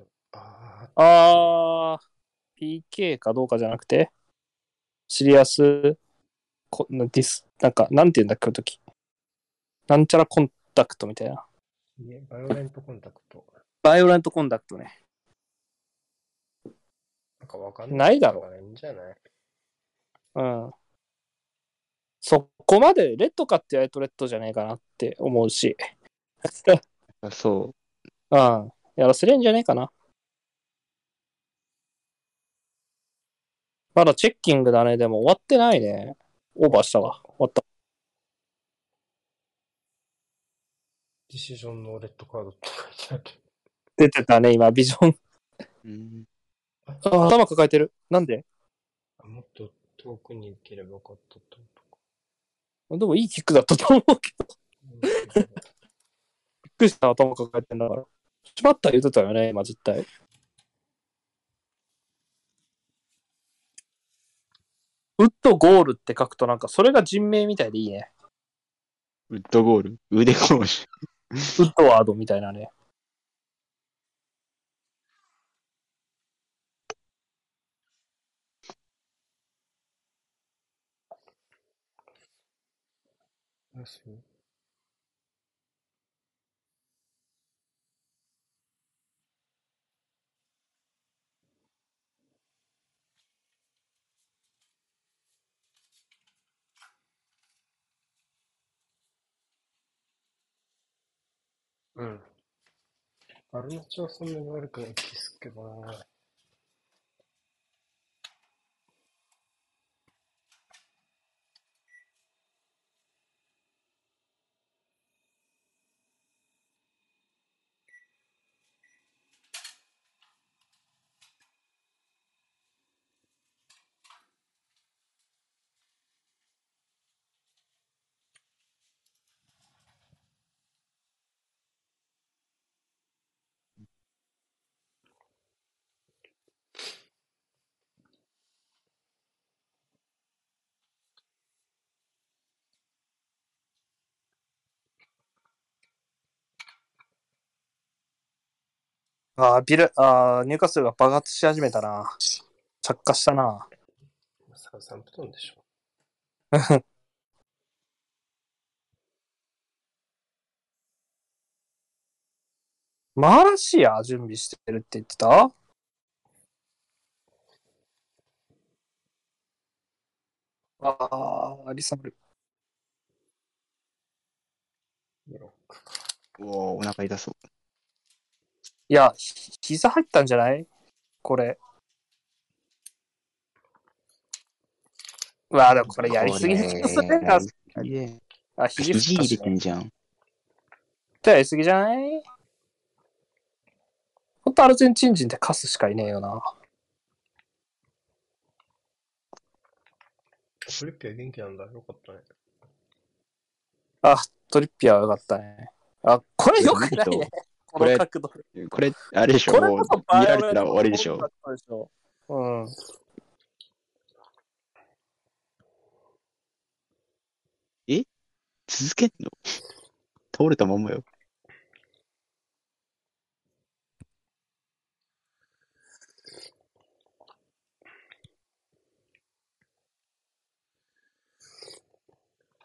PK かどうかじゃなくて、シリアス、なんか、なんていうんだっけ、この時。なんちゃらコンタクトみたいな。バイオレントコンタクト。バイオレントコンタクトね。なんかわかんない。ないだろ。いいんじゃない？うん。そこまでレッドかって言われるとレッドじゃねえかなって思うし。そう。うん。やらせれんじゃねえかな。まだチェッキングだね。でも終わってないね。オーバーしたわ。終わった。ディシジョンのレッドカードって書いてある。出てたね、今、ビジョン。頭抱えてる。なんで？もっと遠くに行ければよかったとか。でもいいキックだったと思うけど。びっくりした、頭抱えてんだから。しまった言うてたよね、今絶対。ウッドゴールって書くとなんかそれが人名みたいでいいね。ウッドゴール？腕ゴール。ウッドワードみたいなね。うん。アルナチはそんなに悪くない気すっけどな。入荷数が爆発し始めたな。着火したな。まさかサンプトンでしょ。マラシア準備してるって言ってた？リサブル。お腹痛そう。いや、膝入ったんじゃないこれ。うわぁ、でもこれやりすぎな気がするね。あ、肘入れてんじゃん。やりすぎじゃない？ほんとアルゼンチン人ってカスしかいねえよな。トリッピア元気なんだ。よかったね。あ、トリッピアよかったね。あ、これよくないね。この角度。これ、あれでしょ。もう見られたら終わりでしょ。うん。え？続けんの？倒れたままよ。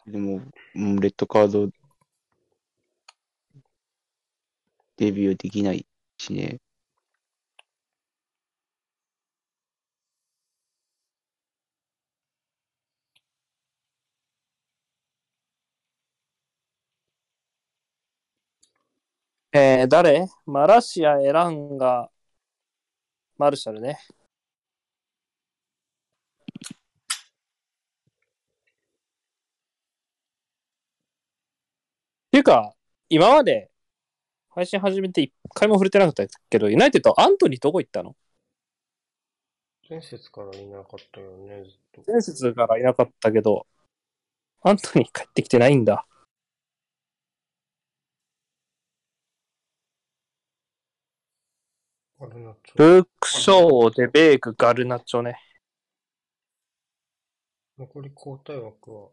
でも、もうレッドカードデビューできないしね。誰？マラシア、エランガ、マルシャルね。っていうか、今まで配信始めて一回も触れてなかったけど、ユナイテッド、アントニーどこ行ったの？前節からいなかったよね、ずっと。前節からいなかったけど、アントニー帰ってきてないんだ。ルーク・ショー、デベーク、ガルナチョね。残り交代枠は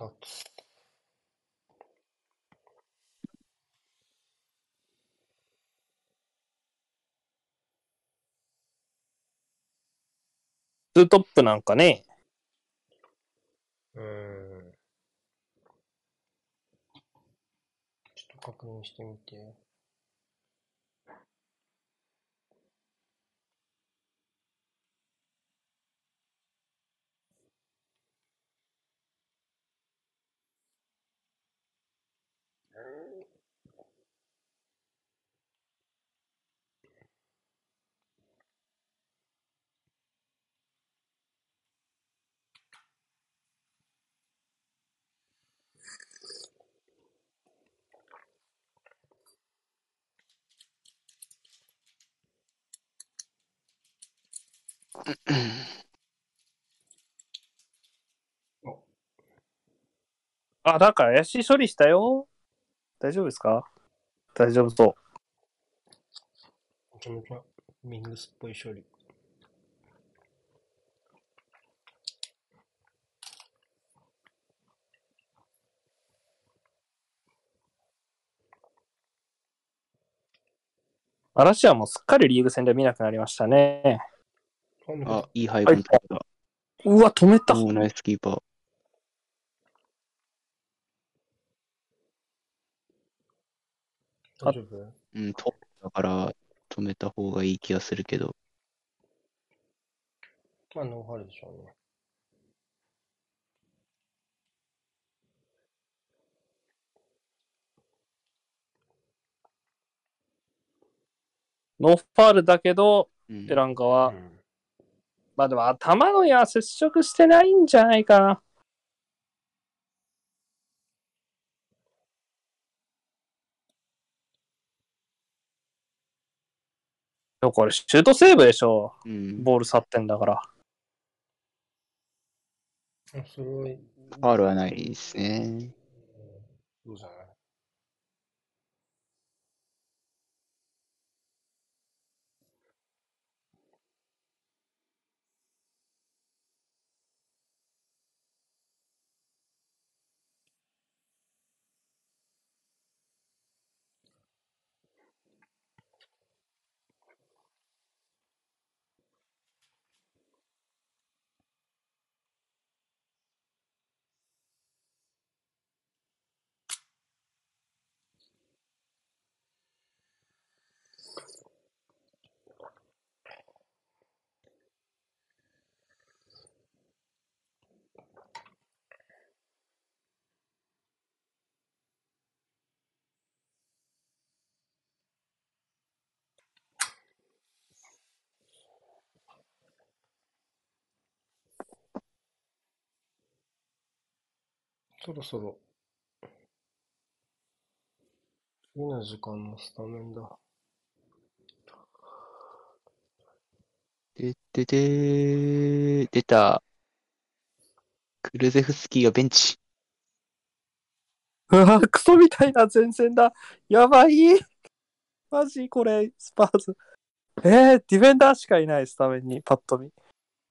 2つ。ツートップなんかね。ちょっと確認してみて。あ、だから怪しい処理したよ。大丈夫ですか？大丈夫そう。めちゃめちゃミングスっぽい処理。嵐はもうすっかりリーグ戦で見なくなりましたね。あ、いいハイボールだ。うわ、止めた。ナイスキーパー。大丈夫？うん、だから止めた方がいい気がするけど。まあ、ノーハルでしょうね。ノーファールだけど、エランガは、まあでも頭の矢接触してないんじゃないかな。これシュートセーブでしょ、ボール去ってんだから。すごい。ファウルはないですね。そうじゃない。そろそろ次の時間のスタメンだ。出た。クルゼフスキーがベンチ。うわぁ、クソみたいな前線だ。やばい。マジこれ、スパーズ。ディフェンダーしかいない、スタメンに、パッと見。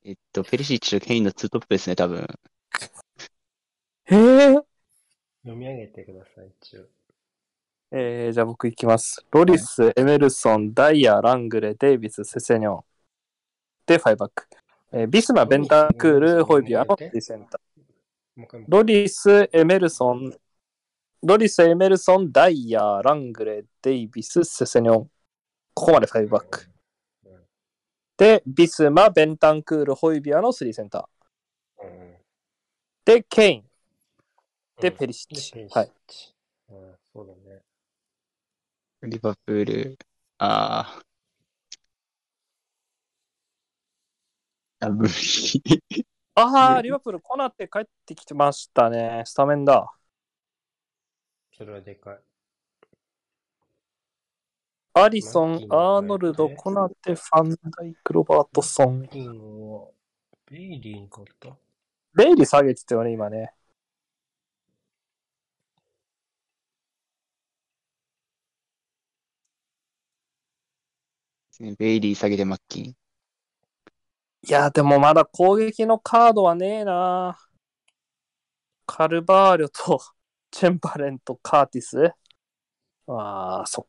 ペリシッチとケインの2トップですね、多分。読み上げてください、一応。じゃあ僕いきます。ロリス、エメルソン、ダイヤ、ラングレ、デイビス、セセニョン。で、ファイバック。ビスマ、ベンタンクール、ホイビアのディセンター。ロリス、エメルソン、ダイヤ、ラングレ、デイビス、セセニョン。ここまでファイブバック。で、ビスマ、ベンタンクール、ホイビアの3センター。で、ケイン。で、ペリシッチ。はい。そうだね。リバプール。無理。リバプール、コナテ帰ってきてましたね。スタメンだ。それはでかい。アリソン、アーノルド、コナテ、ファンダイク、ロバートソン。ベイリーに変わった。ベイリー下げてたよね、今ね。ベイリー下げてマッキン。いや、でもまだ攻撃のカードはねえな。カルバーリョとチェンバレンとカーティス。そっ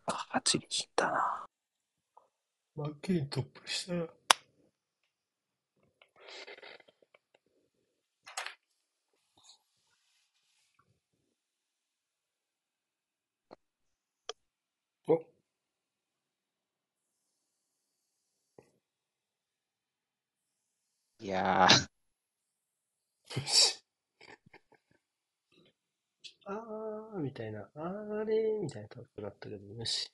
か、8に切ったな。マッキントップしたよ。いやーみたいな、あれみたいなタイプだったけど、よし。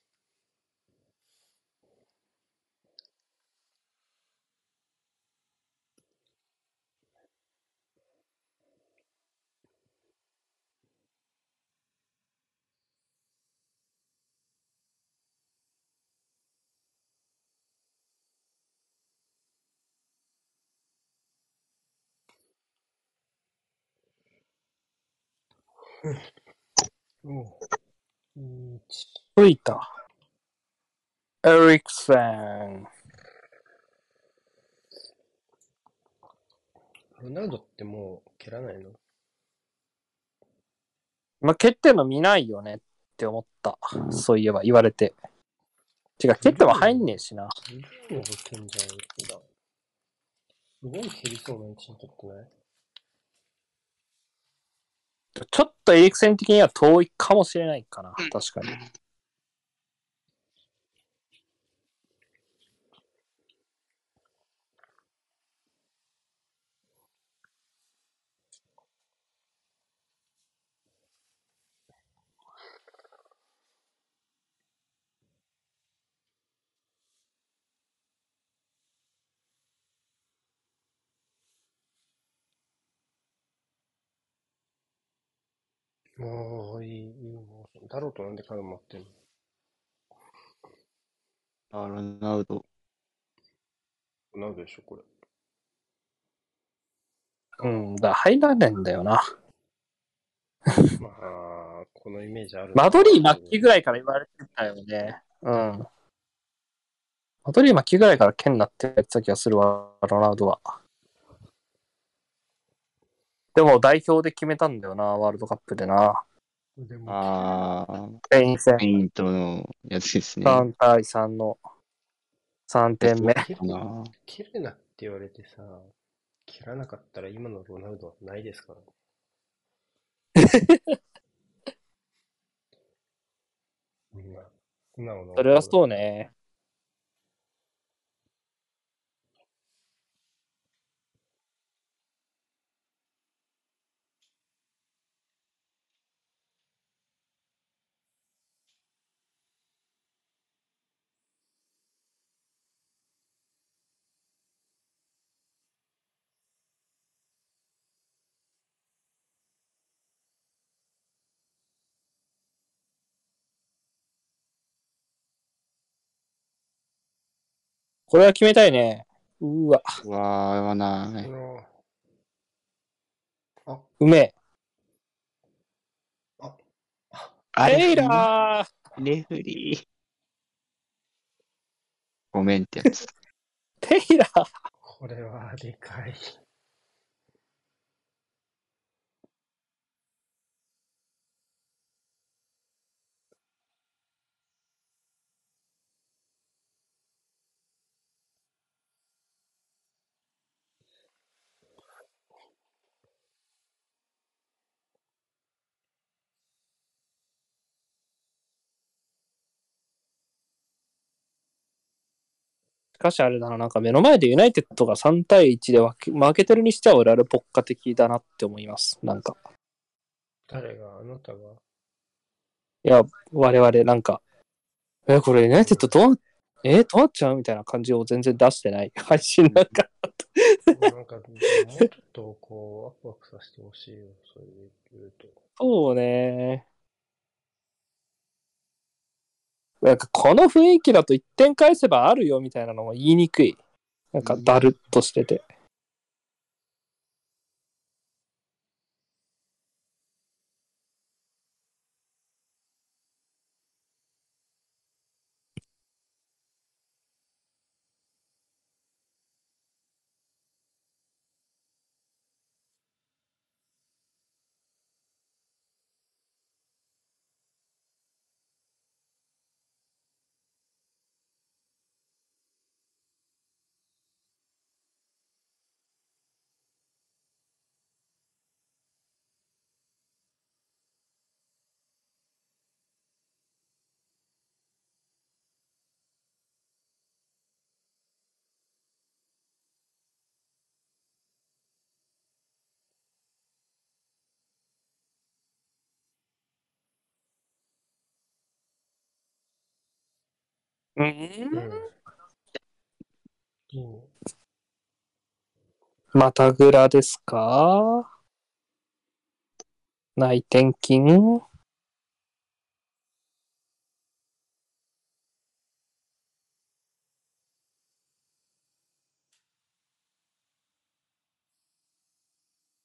ついた。エリクセン。ロナウドってもう蹴らないの？蹴ってんの見ないよねって思った。そういえば言われて。違う、蹴っても入んねえしな。すごい蹴りそうな位置に蹴ってない？ちょっとエリクセン的には遠いかもしれないかな、確かに。ダローとなんでカルマってんの？ロナウドでしょ、これ。だ入らないんだよな。このイメージある。マドリー・マッキーぐらいから言われてたよね。マドリー・マッキーぐらいから剣になってやってた気がするわ、ロナウドは。でも代表で決めたんだよな、ワールドカップでな。スペイン戦。スペインとのやつですね。3対3の3点目。蹴るなって言われてさ、蹴らなかったら今のロナウドはないですから。みんな、素直な。それはそうね。これは決めたいね。うわ。うわー、合わない。あ、うめえ。あれいらー。レフリー。ごめんってやつ。テイラー。これはでかい。しかしあれだな、なんか目の前でユナイテッドが3対1で負けてるにしては俺あれポッカ的だなって思います。なんか誰があなたがいや我々なんかこれユナイテッドどうなっちゃうみたいな感じを全然出してない配信なんかなんかもっとこうワクワクさせてほしいよそういうと。そうね。なんかこの雰囲気だと1点返せばあるよみたいなのも言いにくい。なんかだるっとしてて。またぐらですか？内転筋？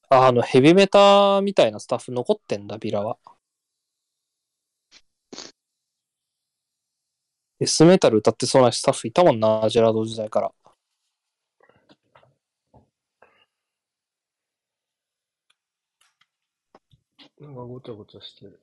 あのヘビメタみたいなスタッフ残ってんだ、ビラは。デスメタル歌ってそうなスタッフいたもんな、ジェラード時代から。なんかごちゃごちゃしてる。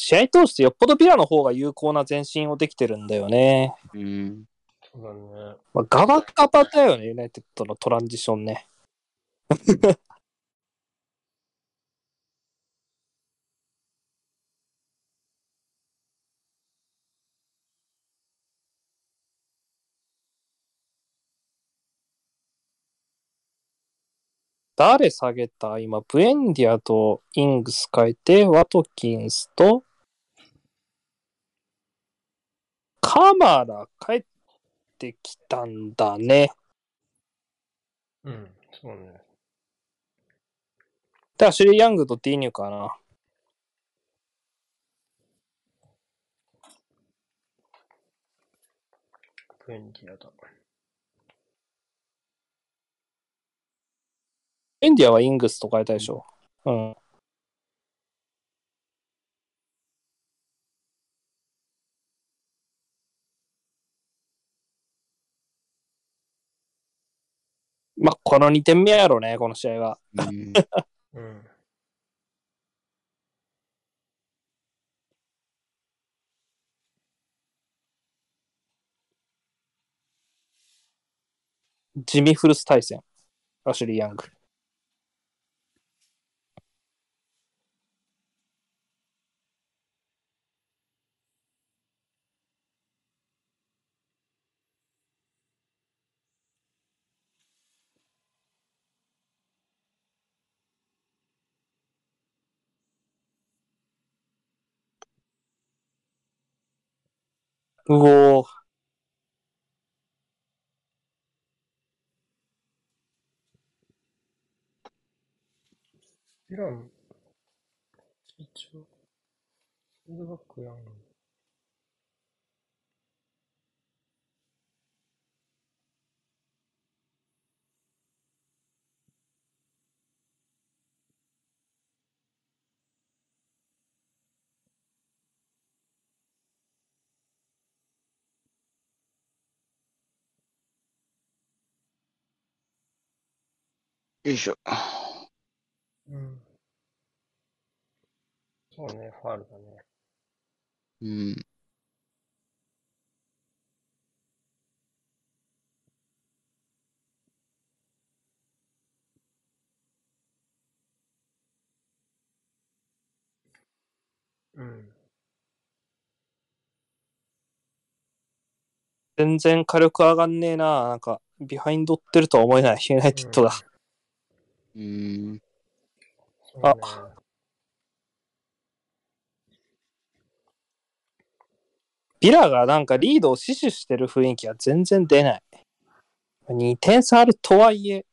試合通してよっぽどビラの方が有効な前進をできてるんだよね。そうだね。まあ、ガバガバだよね、ユナイテッドのトランジションね。誰下げた？今、ブエンディアとイングス変えて、ワトキンスと、カマラ帰ってきたんだね。うん、そうね。で、アシュリー・ヤングとディーニュかな。ブエンディアだ。ブエンディアはイングスと変えたでしょ。うん。まあ、この2点目やろね、この試合は。うん。ジミフルス対戦。アシュリー・ヤング。うおー。イラン、一応、フィードバックやんの。よいしょ。うん。そうね、ファールだね。うん。うん。全然火力上がんねえな。なんか、ビハインドってるとは思えない。ユナイテッドだ。そうね。あビラがなんかリードを死守してる雰囲気は全然出ない。2点差あるとはいえ。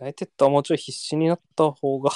ユナイテッドはもうちょい必死になった方が。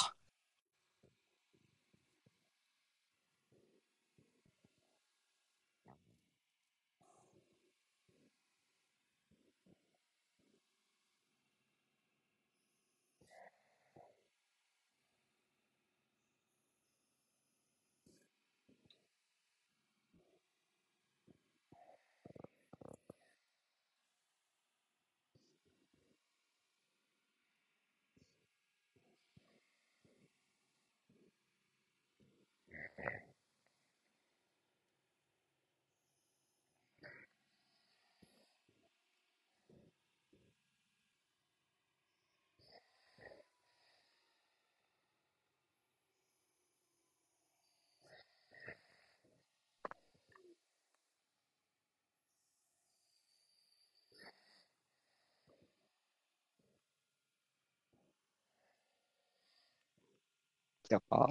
やっぱ、まあ、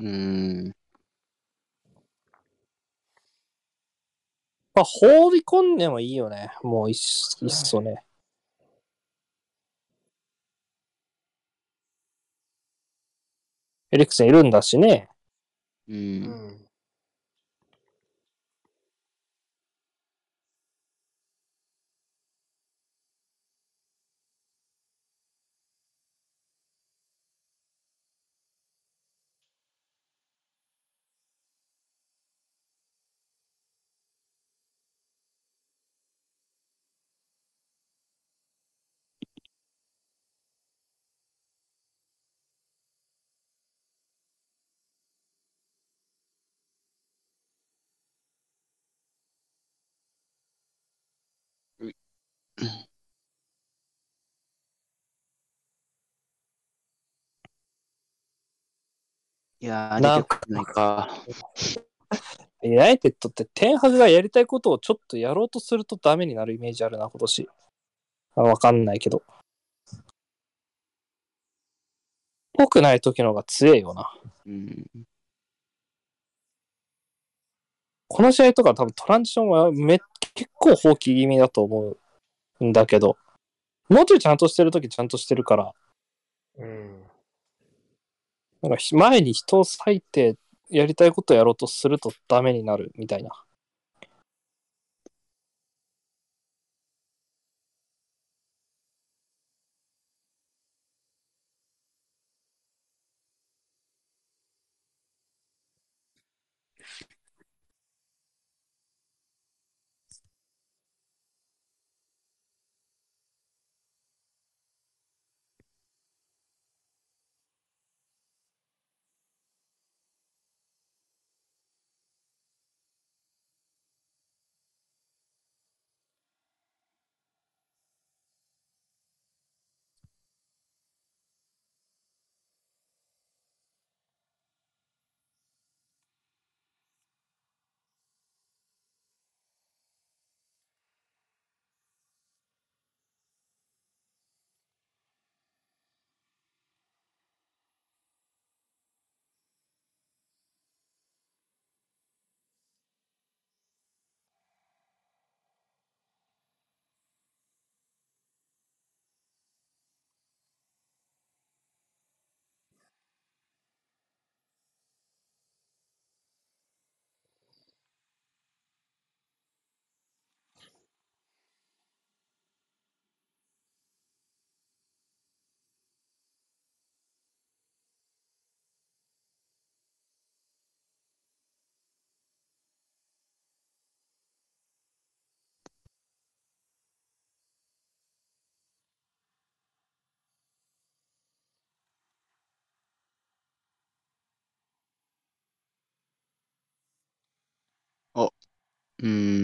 放り込んでもいいよね。もういっそね。エリクセンいるんだしね。うん。いやー、なんかユナイテッドってテンハグがやりたいことをちょっとやろうとするとダメになるイメージあるな今年。わかんないけど。ぽくない時の方が強いよな。うん、この試合とか多分トランジションは結構放棄気味だと思うんだけど、もうちょいちゃんとしてる時ちゃんとしてるから。なんか前に人を割いてやりたいことをやろうとするとダメになるみたいな。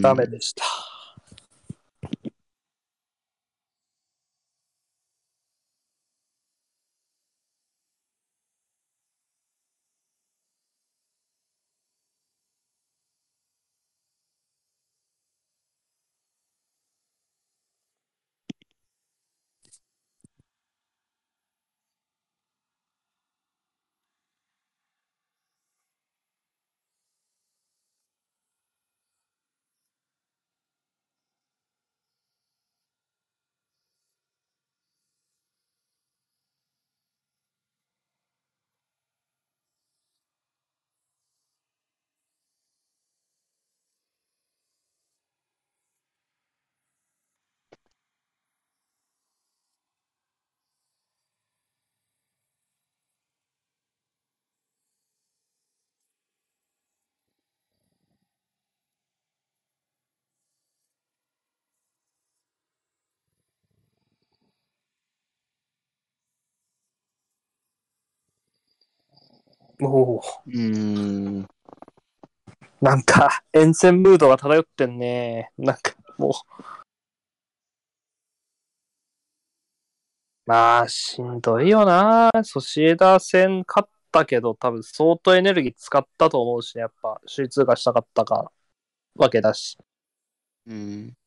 ダメでした。おうんなんか沿線ムードが漂ってんね。なんかもうまあしんどいよな。ソシエダ戦勝ったけど多分相当エネルギー使ったと思うし、ね、やっぱ首位通過したかったかわけだし、うん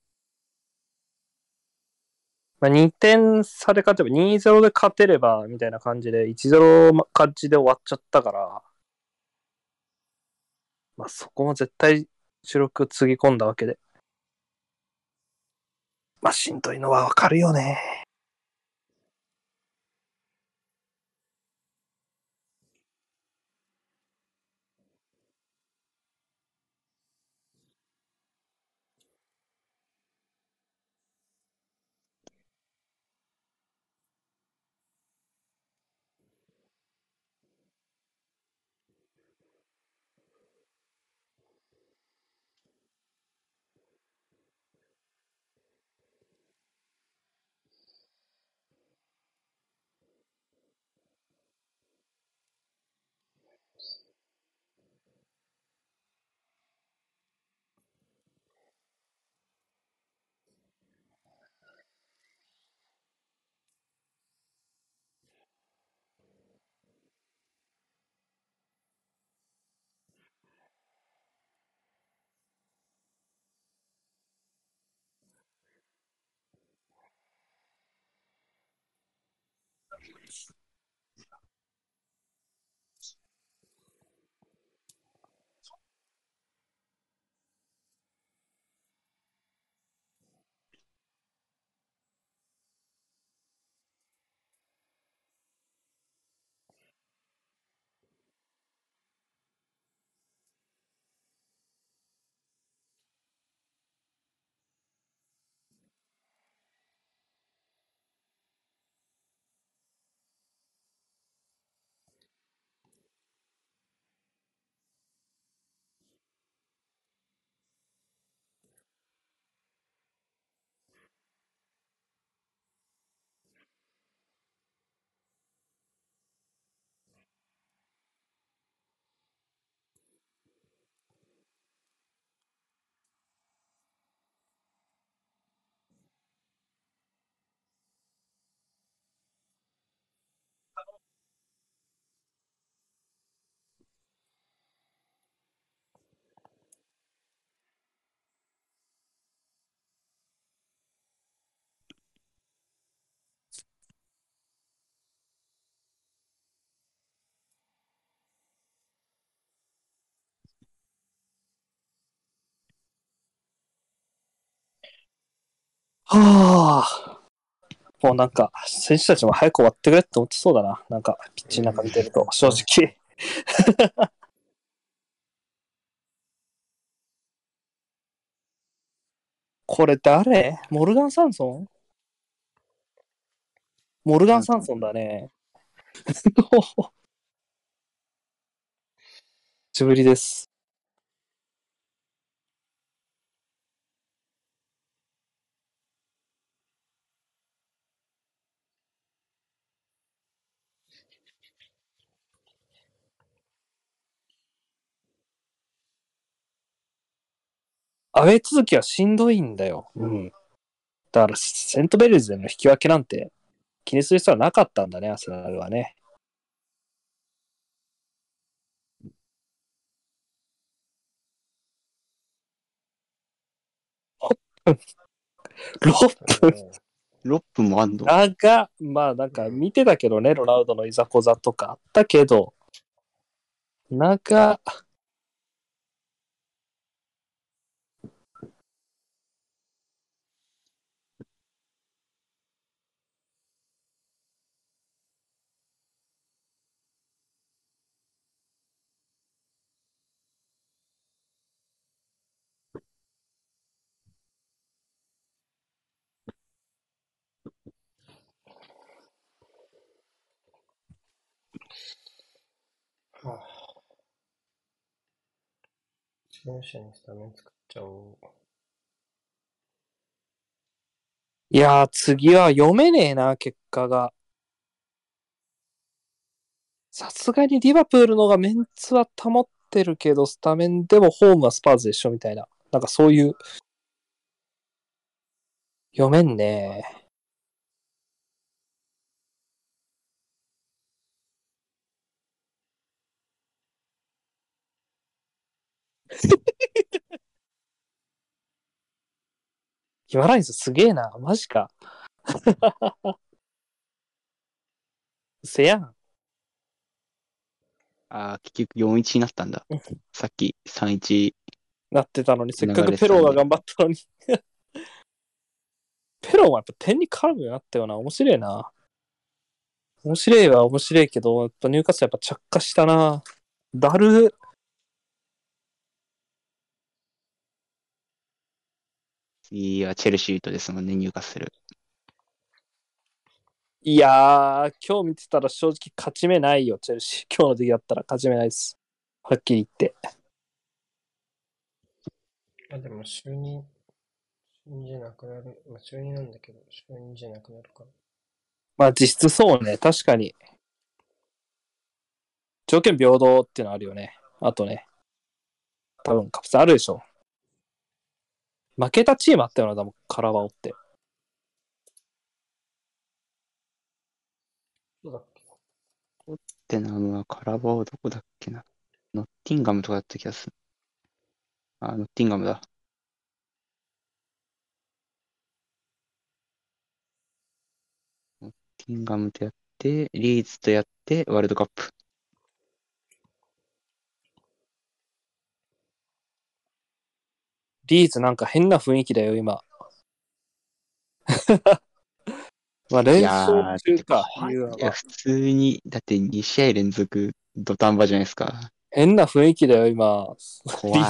まあ、2点差で勝てば 2-0 で勝てればみたいな感じで 1-0 勝ちで終わっちゃったから、まあ、そこも絶対主力つぎ込んだわけで、まあ、しんどいのはわかるよね。はあ、もうなんか選手たちも早く終わってくれって思ってそうだな。なんかピッチの中見てると正直これ誰？モルガン・サンソン？モルガン・サンソンだね久しぶりです。アウェー続きはしんどいんだよ。うん。だから、セントベルズでの引き分けなんて気にする必要はなかったんだね、アーセナルはね。6分6分もあんの長、まあなんか見てたけどね、ロナウドのいざこざとかあったけど、長、選手にスタメン作っちゃおう。いやー、次は読めねえな、結果が。さすがにリバプールのがメンツは保ってるけど、スタメンでもホームはスパーズ一緒みたいな。なんかそういう。読めんねえ。ヒマラインズすげえな、マジか。せやん。ああ、結局 4-1 になったんだ。さっき 3-1 なってたのに、せっかくペローが頑張ったのに。ペローはやっぱ点に絡むようになったよな、面白いな。面白いは面白いけど、やっぱニューカッスルやっぱ着火したな。だる。いや、チェルシーとですもんね、ニューカッスル。いやー、今日見てたら正直勝ち目ないよ、チェルシー。今日の時だったら勝ち目ないです。はっきり言って。あ、でも、就任じゃなくなる。まあ、就任なんだけど、就任じゃなくなるから。まあ、実質そうね、確かに。条件平等っていうのあるよね。あとね、多分、カプセあるでしょ。負けたチームあったよな、でもカラバオって。どこだっけな。トッテナムはカラバオどこだっけな。ノッティンガムとかだった気がする。あ、ノッティンガムだ。ノッティンガムとやって、リーズとやって、ワールドカップ。リーズなんか変な雰囲気だよ、今。まあ、連勝中か。いや、普通に、だって2試合連続土壇場じゃないですか。変な雰囲気だよ、今。怖い。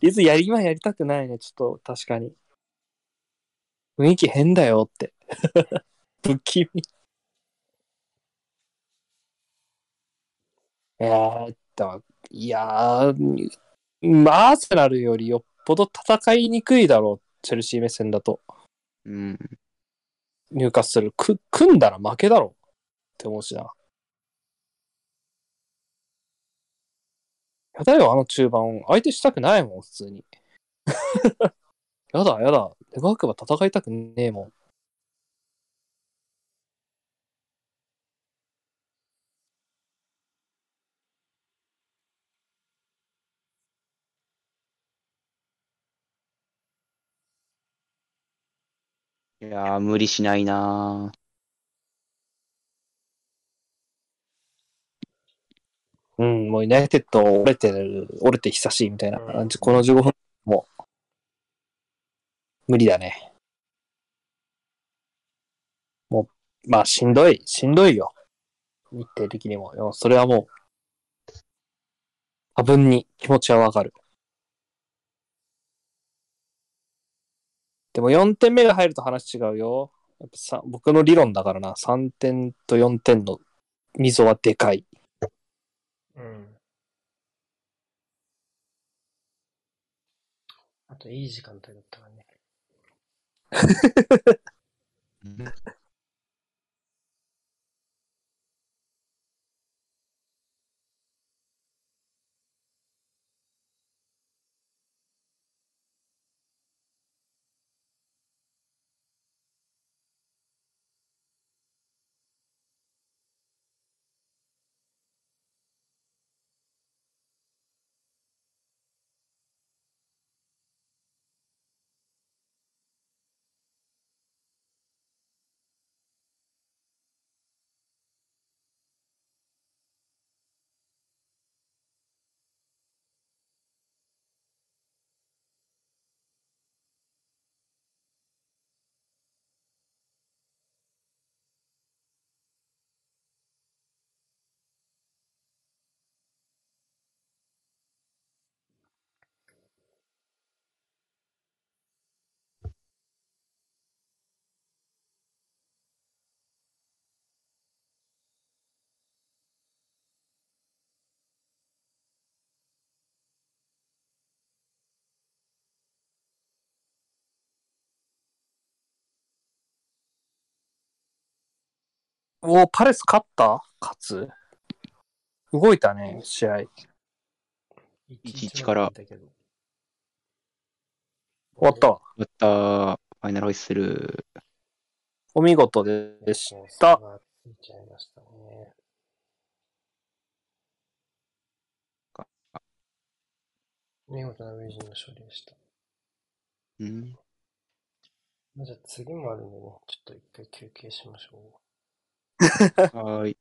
リーズ今やりたくないね、ちょっと、確かに。雰囲気変だよって。不気味。いやー、まあ、アーセナルよりよっぽど戦いにくいだろう、チェルシー目線だと。うん。ニューカッスル、組んだら負けだろうって思うしな。いやだよ、あの中盤。相手したくないもん、普通に。やだ。デバークは戦いたくねえもん。いやー、無理しないなー。うん、もうユナイテッド折れて久しいみたいな感じ、この15分も無理だね。もう、まあ、しんどいよ。日程的にも。それはもう、多分に気持ちはわかる。でも4点目が入ると話違うよ。やっぱ僕の理論だからな。3点と4点の溝はでかい。うん。あといい時間帯だったからね。お、パレス勝つ動いたね、試合。1-1 から。終わった。終わった。ファイナルホイッスル。お見事でした。ついちゃいましたね。見事なウェイジンの勝利でした。うん。じゃあ次もあるんでね、ちょっと一回休憩しましょう。はい。